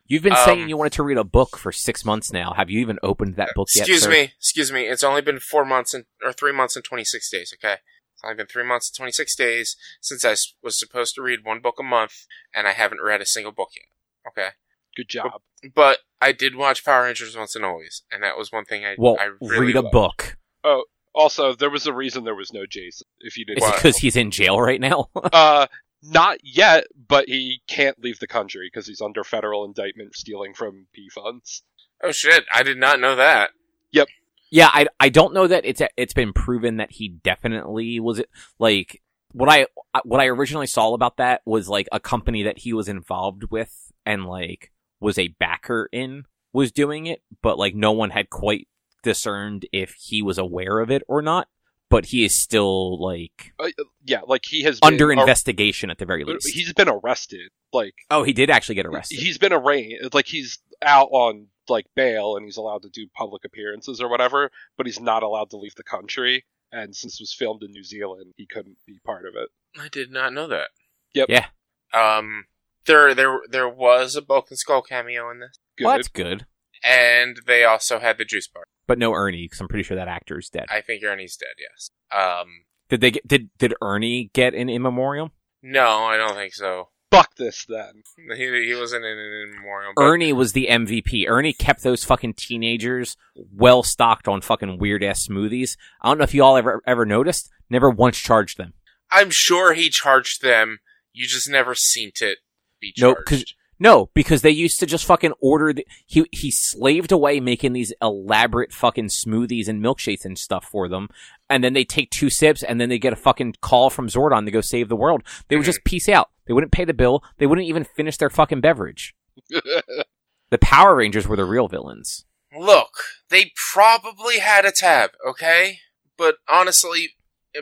You've been um, saying you wanted to read a book for six months now. Have you even opened that book yet? Excuse me. Excuse me. It's only been four months and or three months and twenty-six days, okay? It's only been three months and twenty-six days since I was supposed to read one book a month, and I haven't read a single book yet, okay? Good job. But, but I did watch Power Rangers Once and Always, and that was one thing I, well, I really read a loved. book. Oh, also, there was a reason there was no Jason, if you didn't. Is it because he's in jail right now? uh... Not yet, but he can't leave the country because he's under federal indictment for stealing from P funds. Oh shit, I did not know that. Yep. Yeah, I, I don't know that it's it's been proven that he definitely was, like, what I what I originally saw about that was, like, a company that he was involved with and, like, was a backer in was doing it, but, like, no one had quite discerned if he was aware of it or not. But he is still, like... Uh, yeah, like, he has been... Under investigation, ar- at the very least. He's been arrested, like... Oh, he did actually get arrested. He's been arraigned. Like, he's out on, like, bail, and he's allowed to do public appearances or whatever, but he's not allowed to leave the country, and since it was filmed in New Zealand, he couldn't be part of it. I did not know that. Yep. Yeah. Um, there there, there was a Bulk and Skull cameo in this. Good. Well, that's good. And they also had the juice bar. But no Ernie, because I'm pretty sure that actor is dead. I think Ernie's dead, yes. Um, did they get, did did Ernie get an in memoriam? No, I don't think so. Fuck this, then. He, he wasn't in an in memoriam. But... Ernie was the M V P. Ernie kept those fucking teenagers well stocked on fucking weird ass smoothies. I don't know if you all ever ever noticed. Never once charged them. I'm sure he charged them. You just never seen it be charged. Nope, cause... No, because they used to just fucking order... The, he he slaved away making these elaborate fucking smoothies and milkshakes and stuff for them, and then they take two sips, and then they get a fucking call from Zordon to go save the world. They would just peace out. They wouldn't pay the bill. They wouldn't even finish their fucking beverage. The Power Rangers were the real villains. Look, they probably had a tab, okay? But honestly,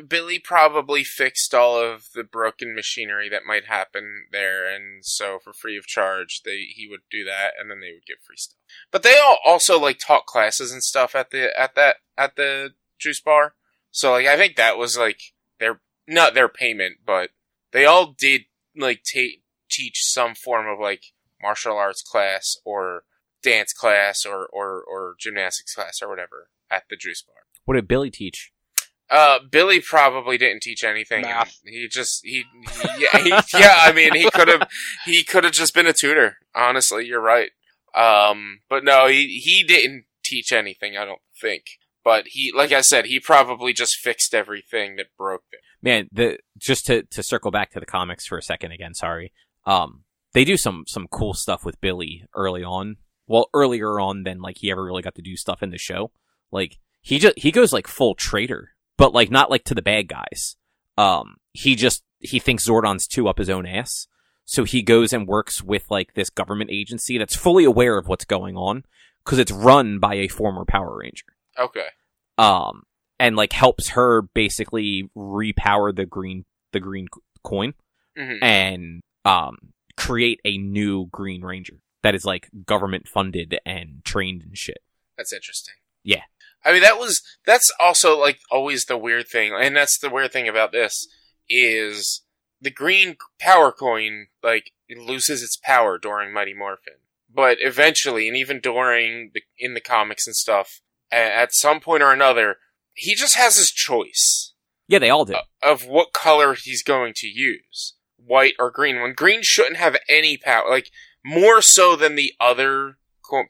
Billy probably fixed all of the broken machinery that might happen there, and so for free of charge, they he would do that, and then they would get free stuff. But they all also, like, taught classes and stuff at the at that at the juice bar. So, like, I think that was, like, their not their payment, but they all did, like, t- teach some form of, like, martial arts class or dance class or or or gymnastics class or whatever at the juice bar. What did Billy teach? Uh, Billy probably didn't teach anything. Nah. He just, he, he yeah, he, yeah, I mean, he could have, he could have just been a tutor. Honestly, you're right. Um, but no, he, he didn't teach anything, I don't think. But he, like I said, he probably just fixed everything that broke it. Man, the, just to, to circle back to the comics for a second again, sorry. Um, they do some, some cool stuff with Billy early on. Well, earlier on than, like, he ever really got to do stuff in the show. Like, he just, he goes, like, full traitor. But, like, not, like, to the bad guys. Um, he just, he thinks Zordon's too up his own ass. So he goes and works with, like, this government agency that's fully aware of what's going on. Because it's run by a former Power Ranger. Okay. Um, and, like, helps her basically repower the green, the green coin. Mm-hmm. And, um, create a new Green Ranger that is, like, government funded and trained and shit. That's interesting. Yeah. I mean, that was, that's also, like, always the weird thing, and that's the weird thing about this, is the green power coin, like, it loses its power during Mighty Morphin. But eventually, and even during the, in the comics and stuff, at some point or another, he just has his choice. Yeah, they all do. Of what color he's going to use. White or green. When green shouldn't have any power, like, more so than the other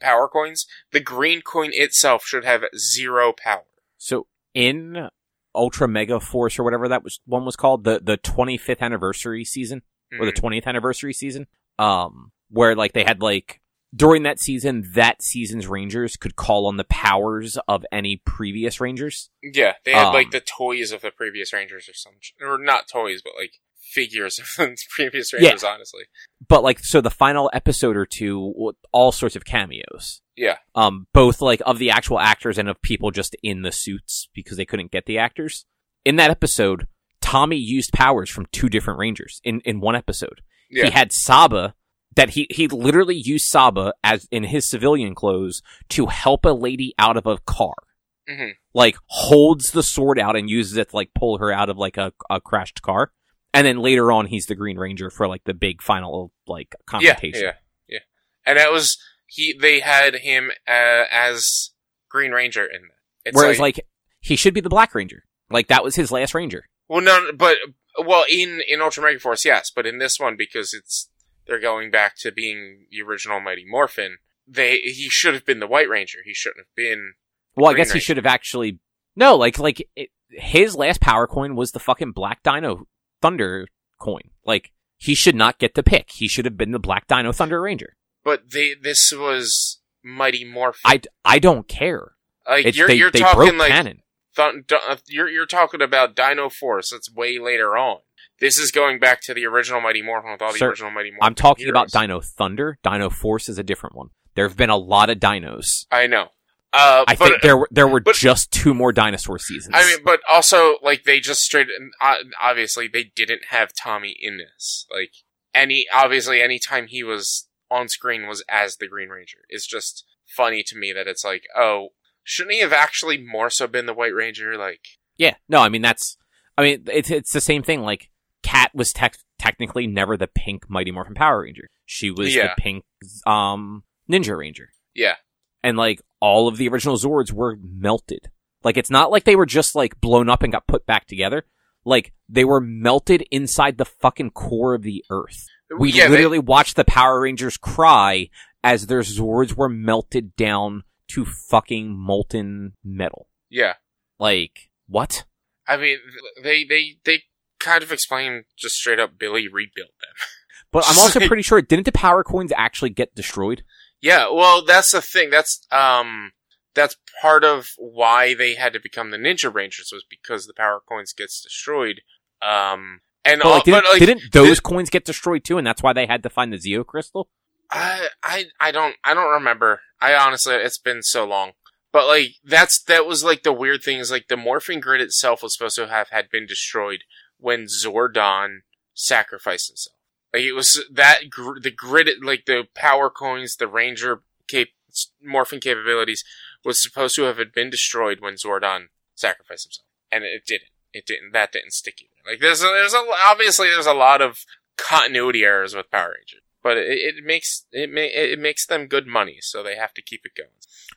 power coins, the green coin itself should have zero power. So, in Ultra Mega Force, or whatever that was, one was called, the, the twenty-fifth anniversary season, mm-hmm. or the twentieth anniversary season, um, where, like, they had, like, during that season, that season's Rangers could call on the powers of any previous Rangers. Yeah, they had, um, like, the toys of the previous Rangers or some, or not toys, but, like, figures of the previous Rangers, yeah. honestly. But, like, so the final episode or two, all sorts of cameos. Yeah. Um, both, like, of the actual actors and of people just in the suits, because they couldn't get the actors. In that episode, Tommy used powers from two different Rangers in, in one episode. Yeah. He had Saba... That he, he literally used Saba as in his civilian clothes to help a lady out of a car. Mm-hmm. Like, holds the sword out and uses it to, like, pull her out of, like, a, a crashed car. And then later on, he's the Green Ranger for, like, the big final, like, confrontation. Yeah, yeah, yeah. And that was, he, they had him uh, as Green Ranger in that. It's Whereas, like, like, he should be the Black Ranger. Like, that was his last Ranger. Well, no, but, well, in, in Ultra Mega Force, yes. But in this one, because it's, they're going back to being the original Mighty Morphin. They he should have been the White Ranger. He shouldn't have been. Well, I guess Ranger. He should have actually no. Like like it, his last power coin was the fucking Black Dino Thunder coin. Like, he should not get the pick. He should have been the Black Dino Thunder Ranger. But they this was Mighty Morphin. I, I don't care. Like it's, you're they, you're they talking like canon. Th- th- you're you're talking about Dino Force. That's way later on. This is going back to the original Mighty Morphin with all the Sir, original Mighty Morphin I'm talking heroes. About Dino Thunder. Dino Force is a different one. There have been a lot of dinos. I know. Uh, I but, think there were, there were but, just two more dinosaur seasons. I mean, but also, like, they just straight... Obviously, they didn't have Tommy in this. Like, any... Obviously, any time he was on screen was as the Green Ranger. It's just funny to me that it's like, oh, shouldn't he have actually more so been the White Ranger? Like... Yeah. No, I mean, that's... I mean, it's, it's the same thing, like... Cat was te- technically never the pink Mighty Morphin Power Ranger. She was yeah. the pink um, Ninja Ranger. Yeah. And, like, all of the original Zords were melted. Like, it's not like they were just, like, blown up and got put back together. Like, they were melted inside the fucking core of the Earth. We yeah, literally they... watched the Power Rangers cry as their Zords were melted down to fucking molten metal. Yeah. Like, what? I mean, they... they, they... kind of explain just straight up Billy rebuilt them. But I'm also pretty sure, didn't the power coins actually get destroyed? Yeah, well, that's the thing. That's um, that's part of why they had to become the Ninja Rangers, was because the power coins gets destroyed. Um, and but, all, like, didn't, but like, didn't those did, coins get destroyed too, and that's why they had to find the Zeo Crystal? I, I I don't I don't remember. I honestly, it's been so long. But like that's that was like the weird thing is like the morphing grid itself was supposed to have had been destroyed when Zordon sacrificed himself. Like, it was that, gr- the grid, like, the power coins, the Ranger cap- morphing capabilities was supposed to have been destroyed when Zordon sacrificed himself. And it didn't. It didn't. That didn't stick either. Like, there's a, there's a, obviously, there's a lot of continuity errors with Power Rangers. But it, it makes, it ma- it makes them good money, so they have to keep it going.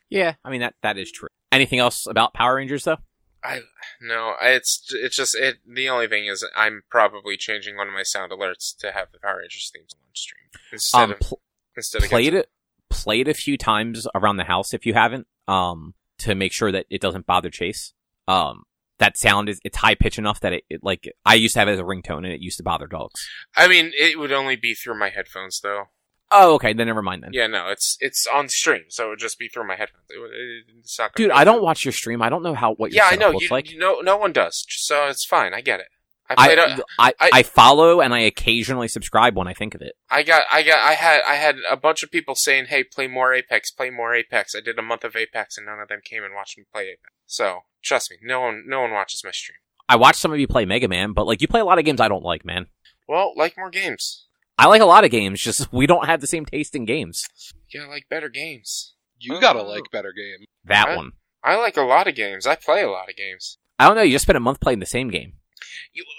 Yeah, I mean, that, that is true. Anything else about Power Rangers, though? I no, it's it's just it. The only thing is, I'm probably changing one of my sound alerts to have the Power Rangers themes on stream instead um, of pl- instead of played it played a few times around the house if you haven't, um, to make sure that it doesn't bother Chase. Um, that sound is it's high pitch enough that it, it like I used to have it as a ringtone and it used to bother dogs. I mean, it would only be through my headphones though. Oh, okay, then never mind then. Yeah, no, it's it's on stream, so it would just be through my headphones. It, it's not Dude, I don't watch your stream. I don't know how what your yeah, setup I know. Looks you, like. Yeah, I know. No one does, so it's fine. I get it. I, I, a, I, I I follow and I occasionally subscribe when I think of it. I got I got I had I had a bunch of people saying, "Hey, play more Apex, play more Apex." I did a month of Apex, and none of them came and watched me play Apex. So trust me, no one no one watches my stream. I watch some of you play Mega Man, but like you play a lot of games I don't like, man. Well, like more games. I like a lot of games, just we don't have the same taste in games. You gotta like better games. You oh. gotta like better games. That I, one. I like a lot of games. I play a lot of games. I don't know, you just spent a month playing the same game.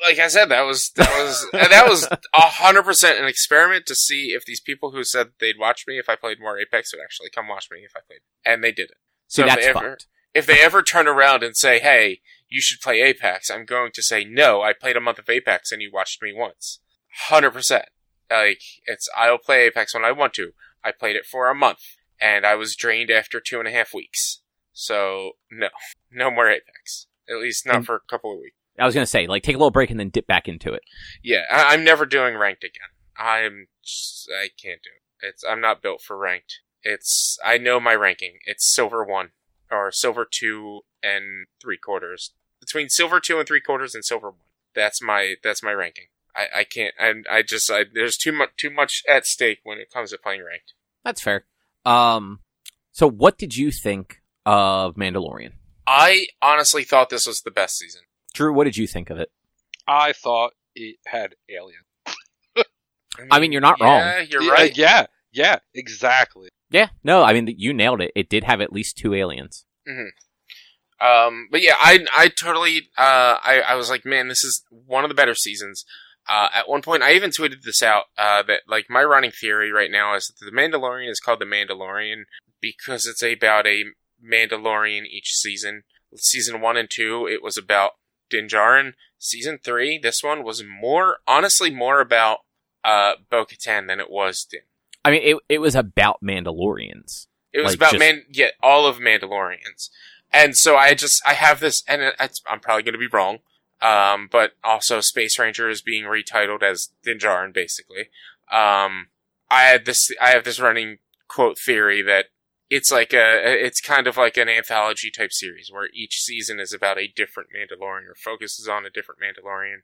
like I said, that was that was that was a hundred percent an experiment to see if these people who said they'd watch me if I played more Apex would actually come watch me if I played, and they didn't. So Dude, if, that's they ever, if they ever turn around and say, "Hey, you should play Apex," I'm going to say, "No, I played a month of Apex and you watched me once." Hundred percent. Like it's, I'll play Apex when I want to. I played it for a month and I was drained after two and a half weeks. So no, no more Apex. At least not and, for a couple of weeks. I was going to say, like, take a little break and then dip back into it. Yeah, I- I'm never doing ranked again. I'm just, I can't do it. It's, I'm not built for ranked. It's, I know my ranking. It's silver one or silver two and three quarters. Between silver two and three quarters and silver one. That's my, that's my ranking. I, I can't, I, I just, I, there's too much, too much at stake when it comes to playing ranked. That's fair. Um, so what did you think of Mandalorian? I honestly thought this was the best season. Drew, what did you think of it? I thought it had aliens. I, mean, I mean, you're not yeah, wrong. You're right. Yeah, yeah, exactly. Yeah, no, I mean, you nailed it. It did have at least two aliens. Mm-hmm. Um, but yeah, I, I totally, uh, I, I was like, man, this is one of the better seasons. Uh, at one point, I even tweeted this out, uh, that like my running theory right now is that the Mandalorian is called the Mandalorian because it's about a Mandalorian each season. Season one and two, it was about Din Djarin. Season three, this one was more, honestly, more about uh, Bo-Katan than it was Din. I mean, it it was about Mandalorians. It was like, about just... man, yeah, all of Mandalorians. And so I just, I have this, and it's, I'm probably going to be wrong, um, but also Space Ranger is being retitled as Din Djarin, basically. Um, I had this, I have this running quote theory that It's like a, it's kind of like an anthology type series where each season is about a different Mandalorian or focuses on a different Mandalorian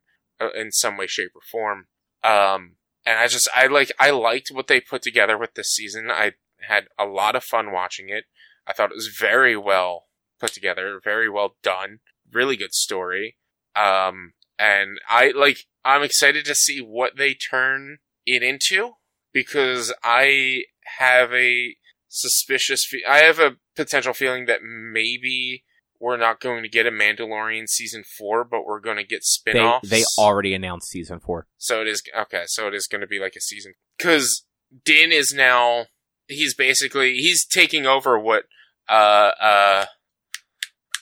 in some way, shape, or form. Um, and I just, I like, I liked what they put together with this season. I had a lot of fun watching it. I thought it was very well put together, very well done, really good story. Um, and I like, I'm excited to see what they turn it into because I have a, Suspicious. Fe- I have a potential feeling that maybe we're not going to get a Mandalorian season four, but we're going to get spin-offs. They, they already announced season four, so it is okay. So it is going to be like a season because Din is now. He's basically he's taking over what uh uh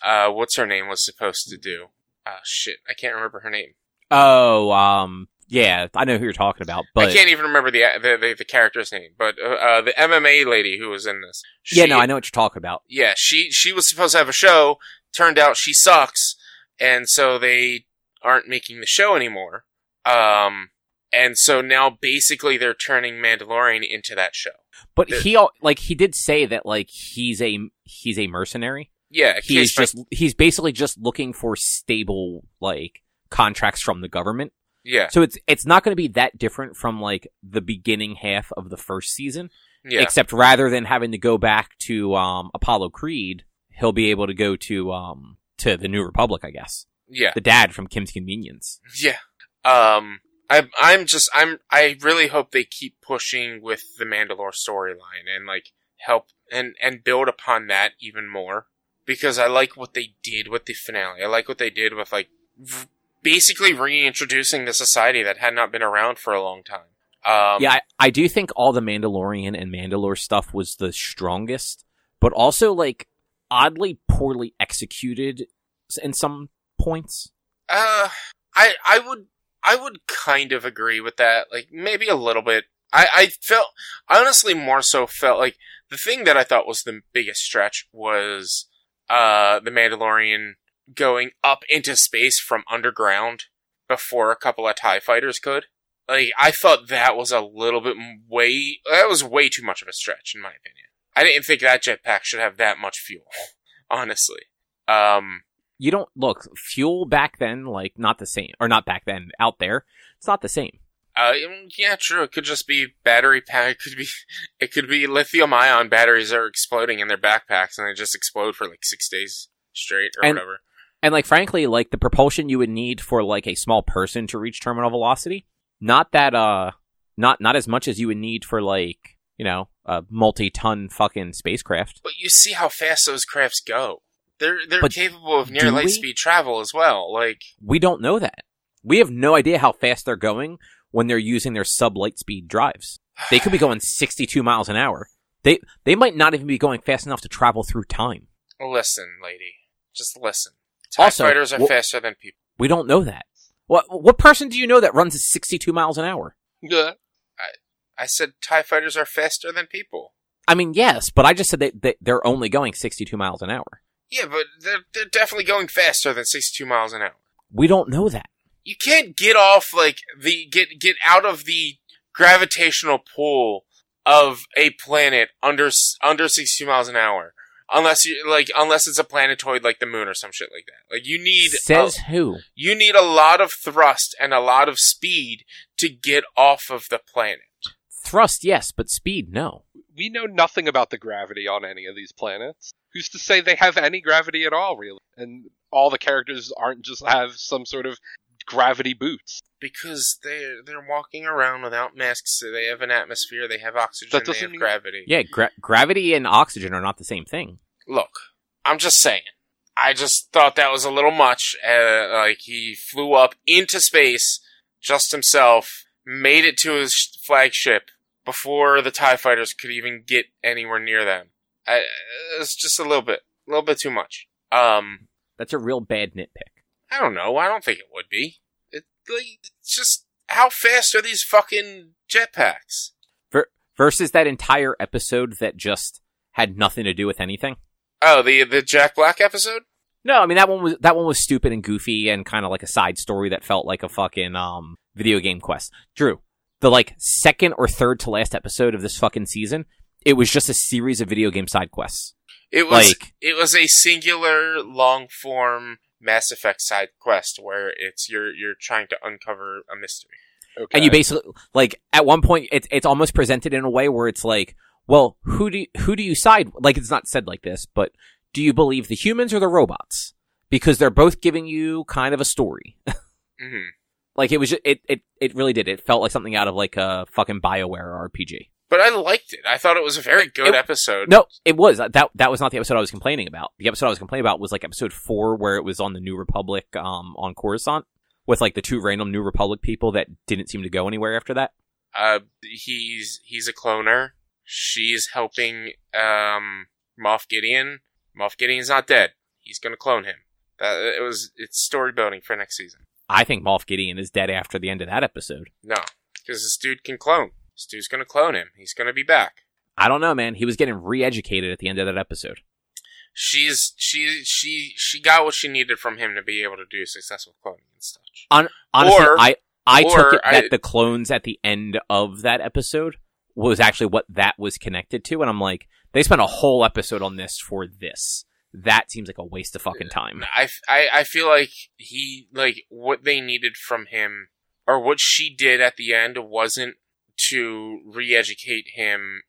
uh what's her name was supposed to do. Oh shit, I can't remember her name. Oh um. Yeah, I know who you're talking about, but... I can't even remember the the, the, the character's name, but uh, the M M A lady who was in this. She, yeah, no, I know what you're talking about. Yeah, she, she was supposed to have a show, turned out she sucks, and so they aren't making the show anymore. Um, and so now, basically, they're turning Mandalorian into that show. But they're, he, like, he did say that, like, he's a, he's a mercenary. Yeah. He's just, by... he's basically just looking for stable, like, contracts from the government. Yeah. So it's it's not going to be that different from like the beginning half of the first season, yeah. Except rather than having to go back to um, Apollo Creed, he'll be able to go to um, to the New Republic, I guess. Yeah. The dad from Kim's Convenience. Yeah. Um. I I'm just I'm I really hope they keep pushing with the Mandalore storyline and like help and and build upon that even more because I like what they did with the finale. I like what they did with like. V- Basically reintroducing the society that had not been around for a long time. Um, yeah, I, I do think all the Mandalorian and Mandalore stuff was the strongest, but also, like, oddly poorly executed in some points. Uh, I I would I would kind of agree with that. Like, maybe a little bit. I, I felt, I honestly more so felt, like, the thing that I thought was the biggest stretch was uh the Mandalorian... going up into space from underground before a couple of TIE fighters could. Like, I thought that was a little bit way... That was way too much of a stretch, in my opinion. I didn't think that jetpack should have that much fuel, honestly. Um, you don't... Look, fuel back then, like, not the same. Or not back then, out there. It's not the same. Uh, yeah, true. It could just be battery pack. It could be, it could be lithium-ion batteries that are exploding in their backpacks, and they just explode for, like, six days straight or and- whatever. And, like, frankly, like, the propulsion you would need for, like, a small person to reach terminal velocity, not that, uh, not not as much as you would need for, like, you know, a multi-ton fucking spacecraft. But you see how fast those crafts go. They're they're but capable of near light speed travel as well, like... We don't know that. We have no idea how fast they're going when they're using their sub-light speed drives. They could be going sixty-two miles an hour. They they might not even be going fast enough to travel through time. Listen, lady. Just listen. TIE also, fighters are well, faster than people. We don't know that. What what person do you know that runs at sixty-two miles an hour? Yeah. I, I said TIE fighters are faster than people. I mean, yes, but I just said that they, they're only going sixty-two miles an hour. Yeah, but they're, they're definitely going faster than sixty-two miles an hour. We don't know that. You can't get off, like, the get get out of the gravitational pull of a planet under under sixty miles an hour, unless you like unless it's a planetoid like the moon or some shit like that. Like you need says a, who you need a lot of thrust and a lot of speed to get off of the planet. Thrust, yes, but speed, no. We know nothing about the gravity on any of these planets. Who's to say they have any gravity at all, really? And all the characters aren't just have some sort of gravity boots. Because they're, they're walking around without masks, so they have an atmosphere, they have oxygen, they have mean... gravity. Yeah, gra- gravity and oxygen are not the same thing. Look, I'm just saying. I just thought that was a little much. Uh, like, he flew up into space, just himself, made it to his flagship before the TIE fighters could even get anywhere near them. I, it's just a little bit, a little bit too much. Um, That's a real bad nitpick. I don't know. I don't think it would be. It, like, it's just, how fast are these fucking jetpacks? Ver- versus that entire episode that just had nothing to do with anything. Oh, the the Jack Black episode? No, I mean, that one was that one was stupid and goofy and kind of like a side story that felt like a fucking um video game quest. Drew, the like second or third to last episode of this fucking season, it was just a series of video game side quests. It was like, it was a singular long form Mass Effect side quest where it's you're you're trying to uncover a mystery. Okay. And you basically, like, at one point it's it's almost presented in a way where it's like, well, who do you, who do you side, like, it's not said like this, but do you believe the humans or the robots? Because they're both giving you kind of a story. Mm-hmm. Like, it was just, it it it really did. It felt like something out of like a fucking BioWare R P G. But I liked it. I thought it was a very good it, episode. No, it was. That that was not the episode I was complaining about. The episode I was complaining about was like episode four, where it was on the New Republic um, on Coruscant with like the two random New Republic people that didn't seem to go anywhere after that. Uh, he's he's a cloner. She's helping um, Moff Gideon. Moff Gideon's not dead. He's gonna clone him. That it was. It's story building for next season. I think Moff Gideon is dead after the end of that episode. No, because this dude can clone. Stu's gonna clone him. He's gonna be back. I don't know, man. He was getting re-educated at the end of that episode. She's she she she got what she needed from him to be able to do successful cloning and stuff. On, honestly, or, I I or took it that I, the clones at the end of that episode was actually what that was connected to, and I'm like, they spent a whole episode on this for this. That seems like a waste of fucking time. I, I, I feel like he like what they needed from him or what she did at the end wasn't to re-educate him.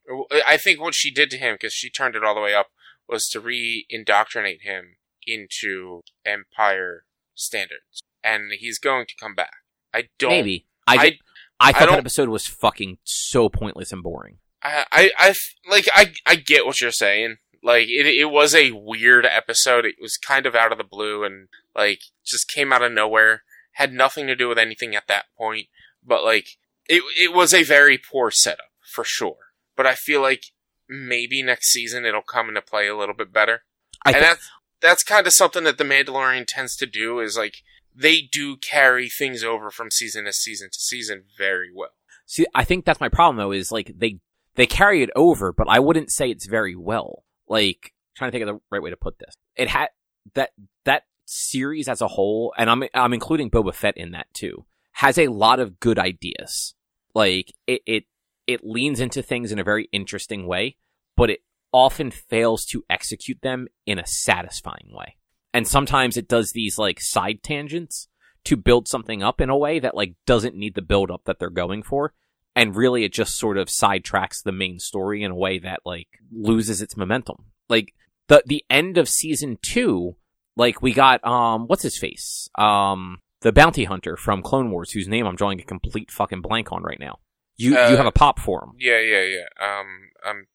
I think what she did to him, because she turned it all the way up, was to re-indoctrinate him into Empire standards. And he's going to come back. I don't... Maybe. I, I, I thought I that episode was fucking so pointless and boring. I, I, I, like, I, I get what you're saying. Like, it, it was a weird episode. It was kind of out of the blue and, like, just came out of nowhere. Had nothing to do with anything at that point. But, like... It it was a very poor setup, for sure. But I feel like maybe next season it'll come into play a little bit better. I and th- that's, that's kind of something that The Mandalorian tends to do, is like, they do carry things over from season to season to season very well. See, I think that's my problem, though, is like, they, they carry it over, but I wouldn't say it's very well. Like, trying to think of the right way to put this. It had, that, that series as a whole, and I'm, I'm including Boba Fett in that, too, has a lot of good ideas. Like, it, it it leans into things in a very interesting way, but it often fails to execute them in a satisfying way. And sometimes it does these, like, side tangents to build something up in a way that, like, doesn't need the build-up that they're going for. And really, it just sort of sidetracks the main story in a way that, like, loses its momentum. Like, the the end of season two, like, we got, um, what's his face? Um... The bounty hunter from Clone Wars, whose name I'm drawing a complete fucking blank on right now. You uh, you have a pop for him. Yeah, yeah, yeah. Um, um,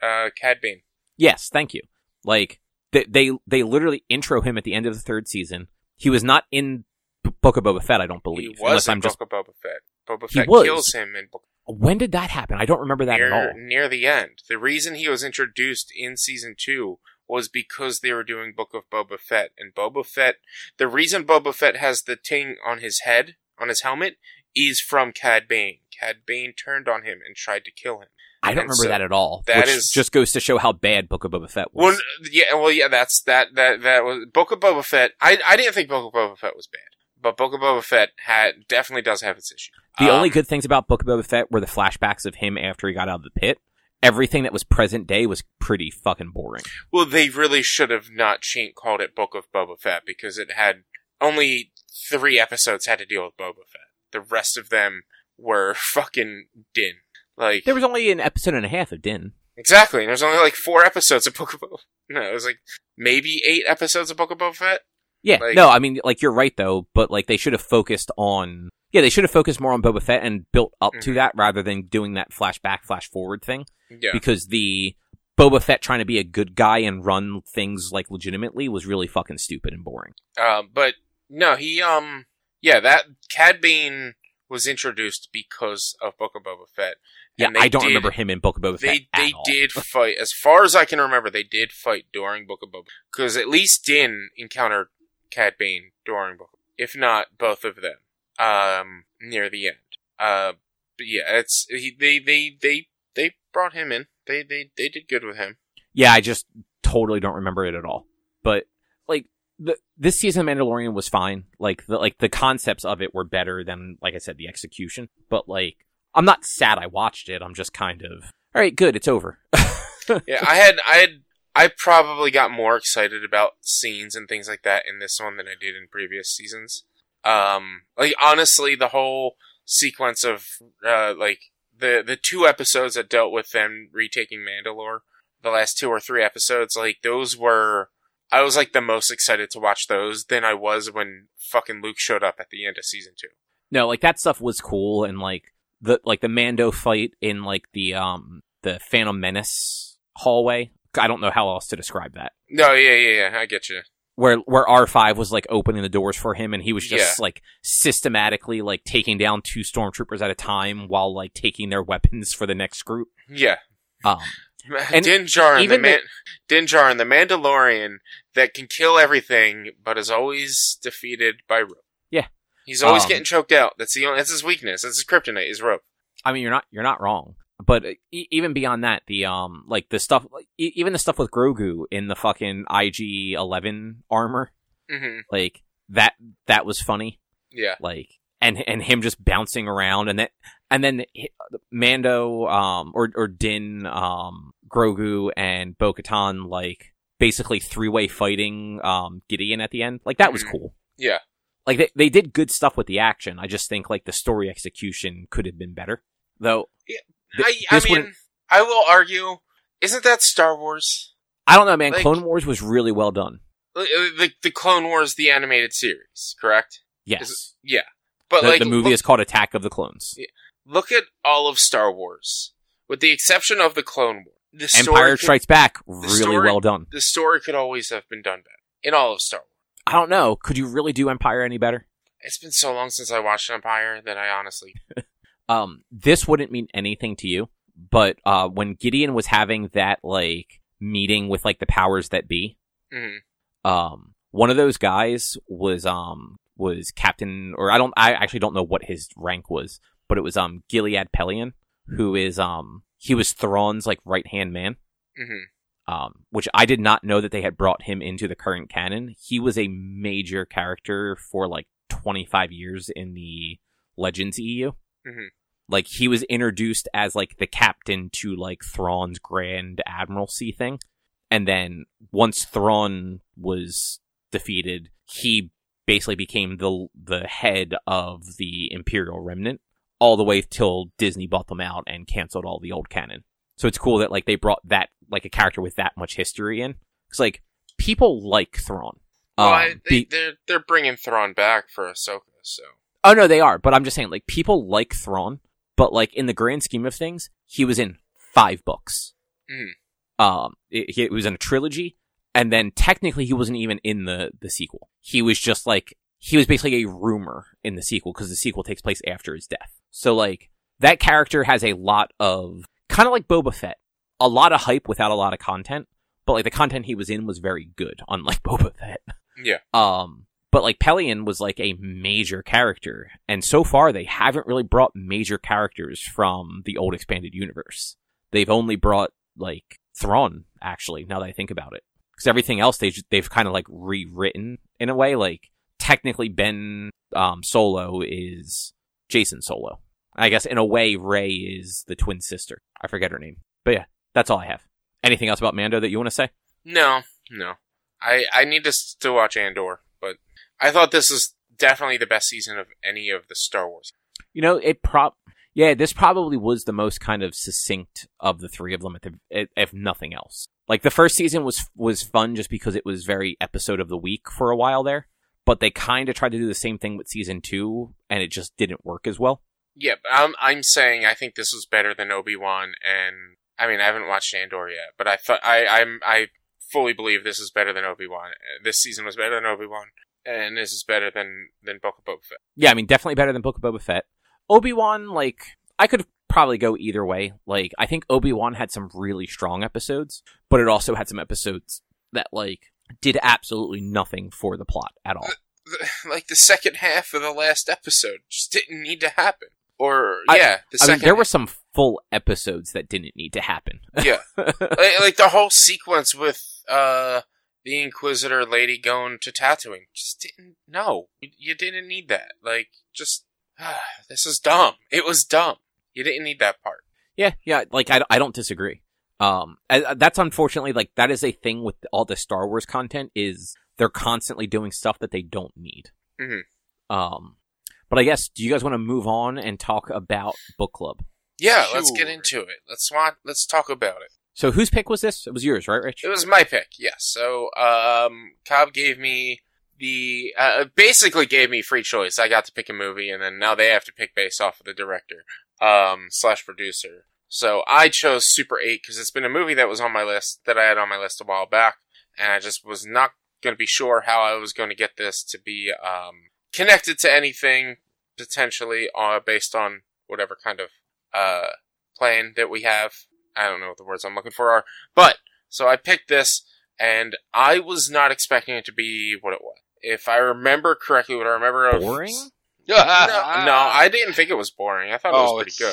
I, uh, Cad Bane. Yes, thank you. Like, they, they they literally intro him at the end of the third season. He was not in b- Book of Boba Fett, I don't believe. He was in I'm Book just... of Boba Fett. Boba Fett kills him in Book of Boba Fett. When did that happen? I don't remember that near, at all. Near the end. The reason he was introduced in Season two was because they were doing Book of Boba Fett. And Boba Fett... The reason Boba Fett has the ting on his head, on his helmet, is from Cad Bane. Cad Bane turned on him and tried to kill him. I don't and remember so that at all. That which is, just goes to show how bad Book of Boba Fett was. Well, yeah, well, yeah, that's that that that was Book of Boba Fett. I I didn't think Book of Boba Fett was bad, but Book of Boba Fett had definitely does have its issues. The um, only good things about Book of Boba Fett were the flashbacks of him after he got out of the pit. Everything that was present day was pretty fucking boring. Well, they really should have not called it Book of Boba Fett because it had only three episodes had to deal with Boba Fett. The rest of them were fucking Din. Like, there was only an episode and a half of Din. Exactly. There was only like four episodes of Book of Boba Fett. No, it was like maybe eight episodes of Book of Boba Fett. Yeah. Like, no, I mean, like, you're right, though. But, like, they should have focused on... Yeah, they should have focused more on Boba Fett and built up mm-hmm. to that rather than doing that flashback, flash forward thing. Yeah. Because the Boba Fett trying to be a good guy and run things, like, legitimately was really fucking stupid and boring. Uh, but, no, he, um... Yeah, that... Cad Bane was introduced because of Book of Boba Fett. And yeah, I don't did, remember him in Book of Boba Fett They, they did fight, as far as I can remember, they did fight during Book of Boba Fett. Because at least Din encountered Cad Bane during Book of Boba Fett, if not both of them, um, near the end. Uh, but yeah, it's he, they, they they they brought him in. They, they they did good with him. Yeah, I just totally don't remember it at all. But, like... The, this season of Mandalorian was fine. Like the like the concepts of it were better than, like I said, the execution. But, like, I'm not sad I watched it. I'm just kind of, all right, good, it's over. yeah, I had I had I probably got more excited about scenes and things like that in this one than I did in previous seasons. Um, like honestly, the whole sequence of uh, like the the two episodes that dealt with them retaking Mandalore, the last two or three episodes, like those were. I was, like, the most excited to watch those than I was when fucking Luke showed up at the end of season two. No, like, that stuff was cool, and, like, the like the Mando fight in, like, the um the Phantom Menace hallway. I don't know how else to describe that. No, yeah, yeah, yeah, I get you. Where where R five was, like, opening the doors for him, and he was just, yeah. like, systematically, like, taking down two stormtroopers at a time while, like, taking their weapons for the next group. Yeah. Um... And Din Djarin, the Man- the- Din Djarin, the Mandalorian that can kill everything, but is always defeated by rope. Yeah, he's always um, getting choked out. That's the only, that's his weakness. That's his kryptonite. Is rope. I mean, you're not you're not wrong. But e- even beyond that, the um, like the stuff, e- even the stuff with Grogu in the fucking I G eleven armor, mm-hmm. like that that was funny. Yeah, like and and him just bouncing around, and that. And then Mando, um, or, or Din, um, Grogu, and Bo-Katan, like, basically three-way fighting, um, Gideon at the end. Like, that was cool. Yeah. Like, they, they did good stuff with the action. I just think, like, the story execution could have been better. Though, th- I, I mean, wouldn't... I will argue, isn't that Star Wars? I don't know, man. Like, Clone Wars was really well done. The, the Clone Wars, the animated series, correct? Yes. Is, yeah. But the, like, the movie look... is called Attack of the Clones. Yeah. Look at all of Star Wars, with the exception of the Clone War. The Empire could, Strikes Back, really story, well done. The story could always have been done better in all of Star Wars. I don't know. Could you really do Empire any better? It's been so long since I watched Empire that I honestly... um, this wouldn't mean anything to you, but uh, when Gideon was having that like meeting with like the powers that be, mm-hmm. um, one of those guys was um was Captain, or I don't, I actually don't know what his rank was. But it was um Gilead Pelion, who is um he was Thrawn's like right hand man, mm-hmm. um which I did not know that they had brought him into the current canon. He was a major character for like twenty-five years in the Legends E U. Mm-hmm. Like he was introduced as like the captain to like Thrawn's Grand Admiralty thing, and then once Thrawn was defeated, he basically became the the head of the Imperial Remnant. All the way till Disney bought them out and canceled all the old canon. So it's cool that like they brought that like a character with that much history in. Because like people like Thrawn. Um, well, I, they, they're they're bringing Thrawn back for Ahsoka. So oh no, they are. But I'm just saying like people like Thrawn, but like in the grand scheme of things, he was in five books. Mm. Um, it, it was in a trilogy, and then technically he wasn't even in the the sequel. He was just like he was basically a rumor in the sequel because the sequel takes place after his death. So, like, that character has a lot of, kind of like Boba Fett, a lot of hype without a lot of content, but, like, the content he was in was very good, unlike Boba Fett. Yeah. Um, but, like, Pelion was, like, a major character, and so far they haven't really brought major characters from the old expanded universe. They've only brought, like, Thrawn, actually, now that I think about it. Because everything else they, they've kind of, like, rewritten in a way, like, technically, Ben um, Solo is Jason Solo. I guess, in a way, Rey is the twin sister. I forget her name. But yeah, that's all I have. Anything else about Mando that you want to say? No, no. I, I need to still watch Andor, but I thought this is definitely the best season of any of the Star Wars. You know, it prop... Yeah, this probably was the most kind of succinct of the three of them, at the, if nothing else. Like, the first season was was fun just because it was very episode of the week for a while there. But they kind of tried to do the same thing with season two, and it just didn't work as well. Yeah, I'm, I'm saying I think this was better than Obi-Wan, and I mean I haven't watched Andor yet, but I thought I I'm I fully believe this is better than Obi-Wan. This season was better than Obi-Wan, and this is better than than Book of Boba Fett. Yeah, I mean definitely better than Book of Boba Fett. Obi-Wan, like I could probably go either way. Like I think Obi-Wan had some really strong episodes, but it also had some episodes that like. Did absolutely nothing for the plot at all. Like the second half of the last episode just didn't need to happen. Or I, yeah, the I second mean, there half. Were some full episodes that didn't need to happen. Yeah, like, like the whole sequence with uh, the Inquisitor lady going to Tatooine just didn't. No, you, you didn't need that. Like just uh, this is dumb. It was dumb. You didn't need that part. Yeah, yeah. Like I, I don't disagree. Um, that's unfortunately, like, that is a thing with all the Star Wars content, is they're constantly doing stuff that they don't need. Mm-hmm. Um, but I guess, do you guys want to move on and talk about Book Club? Yeah, sure. Let's get into it. Let's want, let's talk about it. So whose pick was this? It was yours, right, Rich? It was my pick, yes. Yeah. So, um, Cobb gave me the, uh, basically gave me free choice. I got to pick a movie, and then now they have to pick based off of the director, um, slash producer. So I chose Super eight because it's been a movie that was on my list, that I had on my list a while back, and I just was not going to be sure how I was going to get this to be um, connected to anything, potentially uh, based on whatever kind of uh, plan that we have. I don't know what the words I'm looking for are, but so I picked this, and I was not expecting it to be what it was. If I remember correctly, what I remember... Boring? Of- No, no, I didn't think it was boring. I thought oh, it was pretty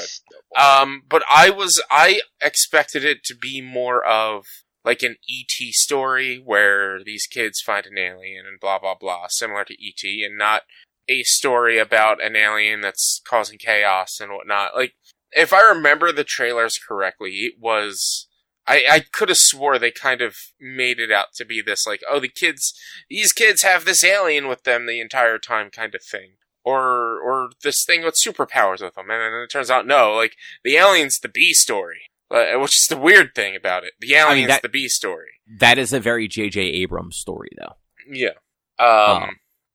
good. Um, but I was, I expected it to be more of like an E T story where these kids find an alien and blah, blah, blah, similar to E T, and not a story about an alien that's causing chaos and whatnot. Like, if I remember the trailers correctly, it was, I, I could have swore they kind of made it out to be this like, oh, the kids, these kids have this alien with them the entire time kind of thing. Or or this thing with superpowers with them. And then it turns out, no, like, the alien's the B story. Uh, which is the weird thing about it. The alien's I mean, that, the B story. That is a very J J. Abrams story, though. Yeah. Um, um.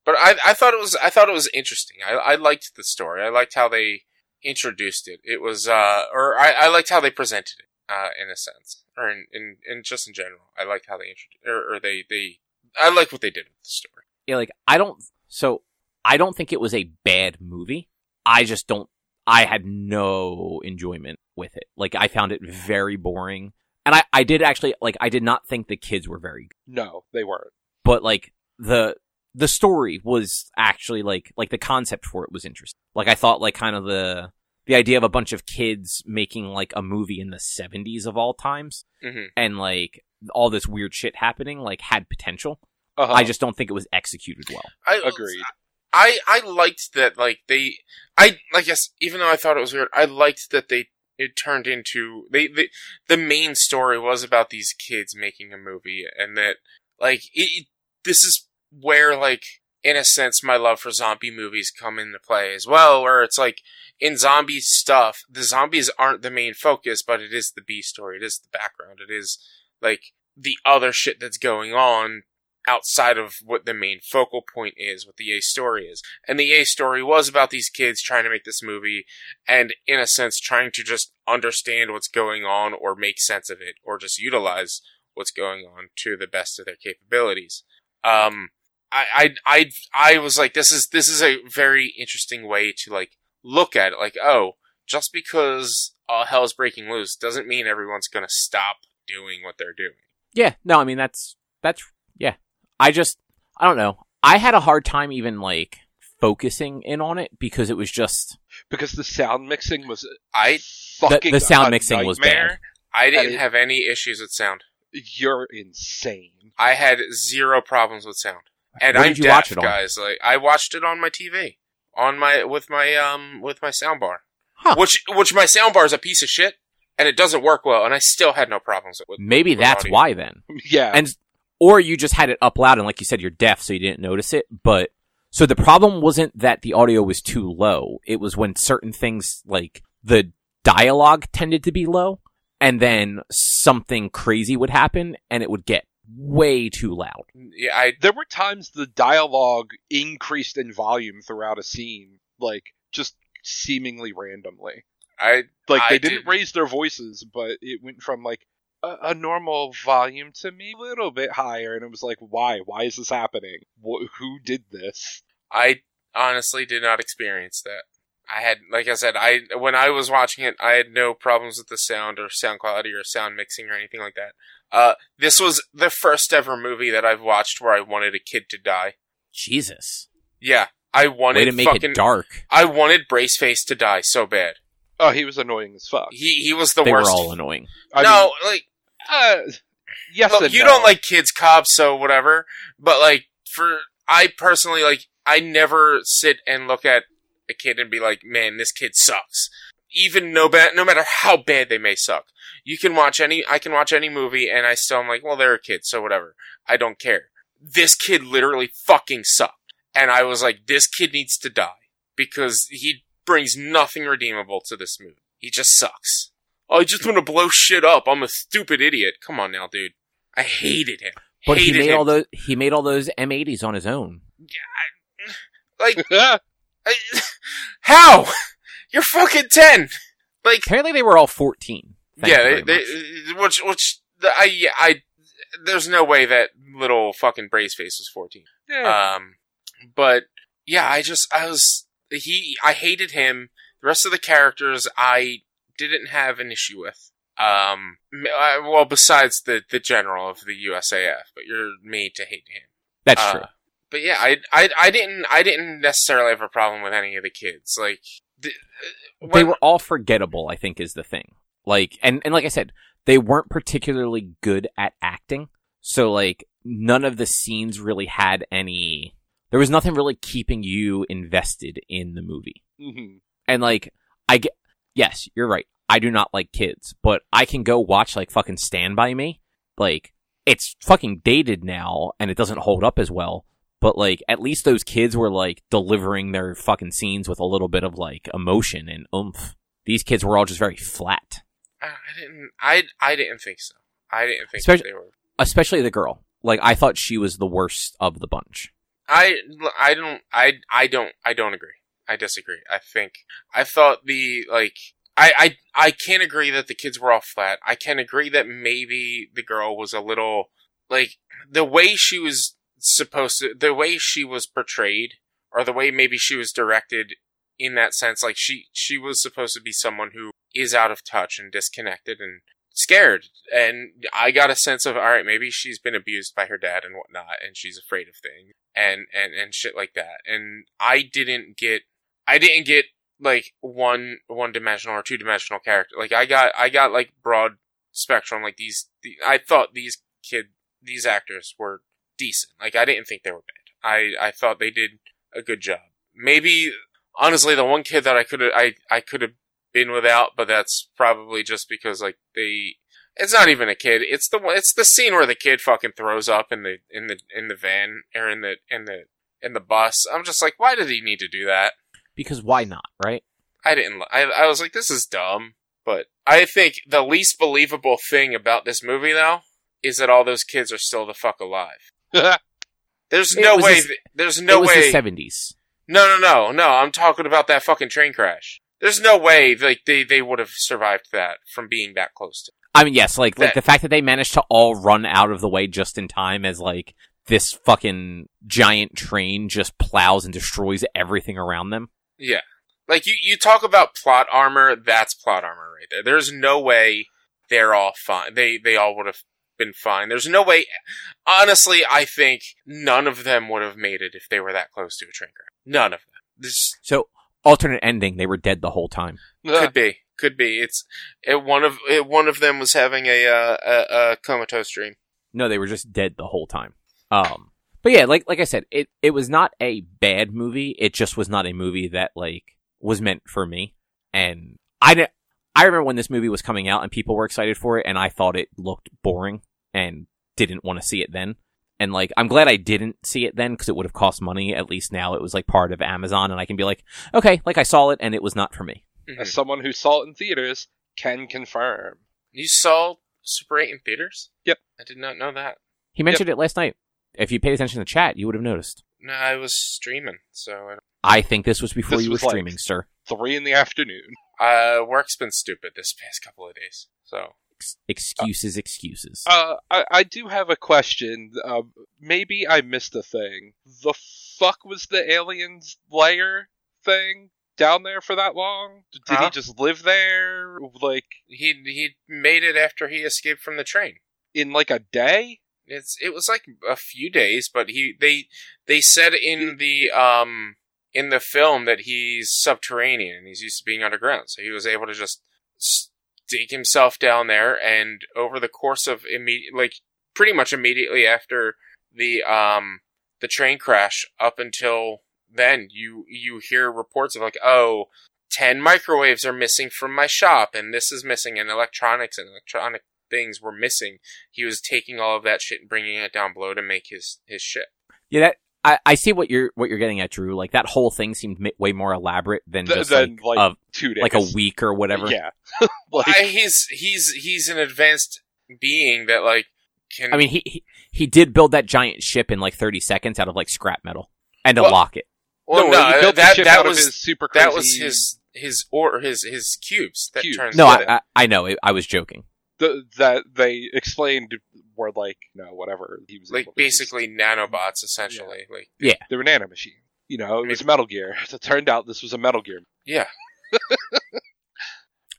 But I, I thought it was I thought it was interesting. I, I liked the story. I liked how they introduced it. It was, uh, or I, I liked how they presented it, uh, in a sense. Or in, in, in just in general. I liked how they introduced, or, or they, they, I liked what they did with the story. Yeah, like, I don't, so... I don't think it was a bad movie. I just don't... I had no enjoyment with it. Like, I found it very boring. And I, I did actually... Like, I did not think the kids were very good. No, they weren't. But, like, the the story was actually, like... Like, the concept for it was interesting. Like, I thought, like, kind of the... The idea of a bunch of kids making, like, a movie in the seventies of all times. Mm-hmm. And, like, all this weird shit happening, like, had potential. Uh-huh. I just don't think it was executed well. I agreed. I, I, I liked that, like, they, I, I guess, even though I thought it was weird, I liked that they, it turned into, they, they the main story was about these kids making a movie, and that, like, it, it, this is where, like, in a sense, my love for zombie movies come into play as well, where it's like, in zombie stuff, the zombies aren't the main focus, but it is the B story, it is the background, it is, like, the other shit that's going on outside of what the main focal point is, what the A story is. And the A story was about these kids trying to make this movie and, in a sense, trying to just understand what's going on or make sense of it or just utilize what's going on to the best of their capabilities. Um, I, I, I, I was like, this is, this is a very interesting way to like look at it. Like, oh, just because all hell is breaking loose doesn't mean everyone's going to stop doing what they're doing. Yeah. No, I mean, that's, that's, yeah. I just, I don't know. I had a hard time even like focusing in on it because it was just. Because the sound mixing was, I fucking, the, the sound mixing nightmare. was bad. I didn't have any issues with sound. You're insane. I had zero problems with sound. And I'm deaf, watch it on? guys. Like I watched it on my T V, on my with my um with my soundbar, huh. which which my soundbar is a piece of shit, and it doesn't work well. And I still had no problems with. Maybe with that's audio. why then. Yeah, and or you just had it up loud, and like you said, you're deaf, so you didn't notice it. But so the problem wasn't that the audio was too low; it was when certain things like the dialogue tended to be low, and then something crazy would happen, and it would get. Way too loud. Yeah, I, there were times the dialogue increased in volume throughout a scene, like just seemingly randomly. I like I they didn't, didn't raise their voices, but it went from like a, a normal volume to me a little bit higher, and it was like, why? Why is this happening? Wh- who did this? I honestly did not experience that. I had, like I said, I when I was watching it, I had no problems with the sound or sound quality or sound mixing or anything like that. Uh, this was the first ever movie that I've watched where I wanted a kid to die. Jesus. Yeah, I wanted Way to make fucking, it dark. I wanted Braceface to die so bad. Oh, he was annoying as fuck. He he was the they worst. They were all annoying. I no, mean, like uh, yes, look, and you no. don't like kids, Cobb, so whatever. But like for I personally like I never sit and look at a kid and be like, man, this kid sucks. Even no bad, no matter how bad they may suck. You can watch any, I can watch any movie and I still am like, well, they're a kid, so whatever. I don't care. This kid literally fucking sucked. And I was like, this kid needs to die because he brings nothing redeemable to this movie. He just sucks. Oh, I just want to blow shit up. I'm a stupid idiot. Come on now, dude. I hated him. But hated he made him. all those, he made all those M eighties on his own. Yeah. I, like, I, how? You're fucking ten. Like apparently they were all fourteen. Yeah, they, they, which which the, I yeah, I there's no way that little fucking Braceface was fourteen. Yeah. Um, but yeah, I just I was he I hated him. The rest of the characters I didn't have an issue with. Um, I, well, besides the, the general of the U S A F, but you're made to hate him. That's uh, true. But yeah, I, I I didn't I didn't necessarily have a problem with any of the kids like. When... They were all forgettable, I think, is the thing. Like, and, and like I said, they weren't particularly good at acting. So, like, none of the scenes really had any... There was nothing really keeping you invested in the movie. Mm-hmm. And, like, I get... Yes, you're right. I do not like kids. But I can go watch, like, fucking Stand By Me. Like, it's fucking dated now, and it doesn't hold up as well. But, like, at least those kids were, like, delivering their fucking scenes with a little bit of, like, emotion and oomph. These kids were all just very flat. I didn't I, I didn't think so. I didn't think especially, they were. Especially the girl. Like, I thought she was the worst of the bunch. I, I don't... I, I don't... I don't agree. I disagree. I think... I thought the, like... I, I, I can't agree that the kids were all flat. I can agree that maybe the girl was a little... Like, the way she was... supposed to the way she was portrayed or the way maybe she was directed in that sense like she she was supposed to be someone who is out of touch and disconnected and scared, and I got a sense of all right, maybe she's been abused by her dad and whatnot and she's afraid of things and and and shit like that, and I didn't get I didn't get like one one dimensional or two dimensional character. Like I got I got like broad spectrum. Like these the, I thought these kid these actors were decent. Like, I didn't think they were bad. I, I thought they did a good job. Maybe, honestly, the one kid that I could have I, I could have been without, but that's probably just because, like, they... It's not even a kid. It's the it's the scene where the kid fucking throws up in the in the in the van or in the in the in the bus. I'm just like, why did he need to do that? Because why not, right? I didn't. I I was like, this is dumb. But I think the least believable thing about this movie, though, is that all those kids are still the fuck alive. There's no way. Th- there's no way. It was the seventies. No, no, no, no. I'm talking about that fucking train crash. There's no way, like they, they would have survived that from being that close to. I mean, yes, like that, like the fact that they managed to all run out of the way just in time as like this fucking giant train just plows and destroys everything around them. Yeah. Like, you, you talk about plot armor, that's plot armor right there. There's no way they're all fine. They, they all would have been fine. There's no way... Honestly, I think none of them would have made it if they were that close to a train crash. None of them. There's... So, alternate ending, they were dead the whole time. Ugh. Could be. Could be. It's it, one of it, one of them was having a, uh, a a comatose dream. No, they were just dead the whole time. Um, but yeah, like like I said, it, it was not a bad movie. It just was not a movie that like was meant for me. And I didn't, I remember when this movie was coming out and people were excited for it, and I thought it looked boring and didn't want to see it then. And like, I'm glad I didn't see it then because it would have cost money. At least now it was like part of Amazon, and I can be like, okay, like I saw it and it was not for me. Mm-hmm. As someone who saw it in theaters, can confirm. You saw Super eight in theaters? Yep. I did not know that. He mentioned yep. it last night. If you paid attention to the chat, you would have noticed. No, I was streaming, so... I, don't... I think this was before this you was were like streaming, sir. Three in the afternoon. Uh, work's been stupid this past couple of days, so... Ex- excuses, uh, excuses. Uh, I, I do have a question. Uh, maybe I missed a thing. The fuck was the alien's lair thing? Down there for that long? Did huh? he just live there? Like he he made it after he escaped from the train in like a day. It's it was like a few days, but he they they said in the um in the film that he's subterranean and he's used to being underground, so he was able to just dig himself down there. And over the course of immediate, like pretty much immediately after the um the train crash up until then you you hear reports of like, oh, ten microwaves are missing from my shop, and this is missing, and electronics and electronic things were missing. He was taking all of that shit and bringing it down below to make his, his shit. Yeah, that, I, I see what you're what you're getting at, Drew. Like, that whole thing seemed m- way more elaborate than just than, like, like, a, two days. Like a week or whatever. Yeah. like... I, he's, he's, he's an advanced being that, like, can... I mean, he, he, he did build that giant ship in, like, thirty seconds out of, like, scrap metal. And a well, locket. Well, no, no he built that, the that was his super crazy... that was his his or his his cubes that cubes. Turns. No, I, I I know I was joking. The, that they explained were like no whatever he was like basically use. Nanobots essentially yeah. like yeah they were nano machines. You know, it I mean, was Metal Gear. It turned out this was a Metal Gear. Yeah.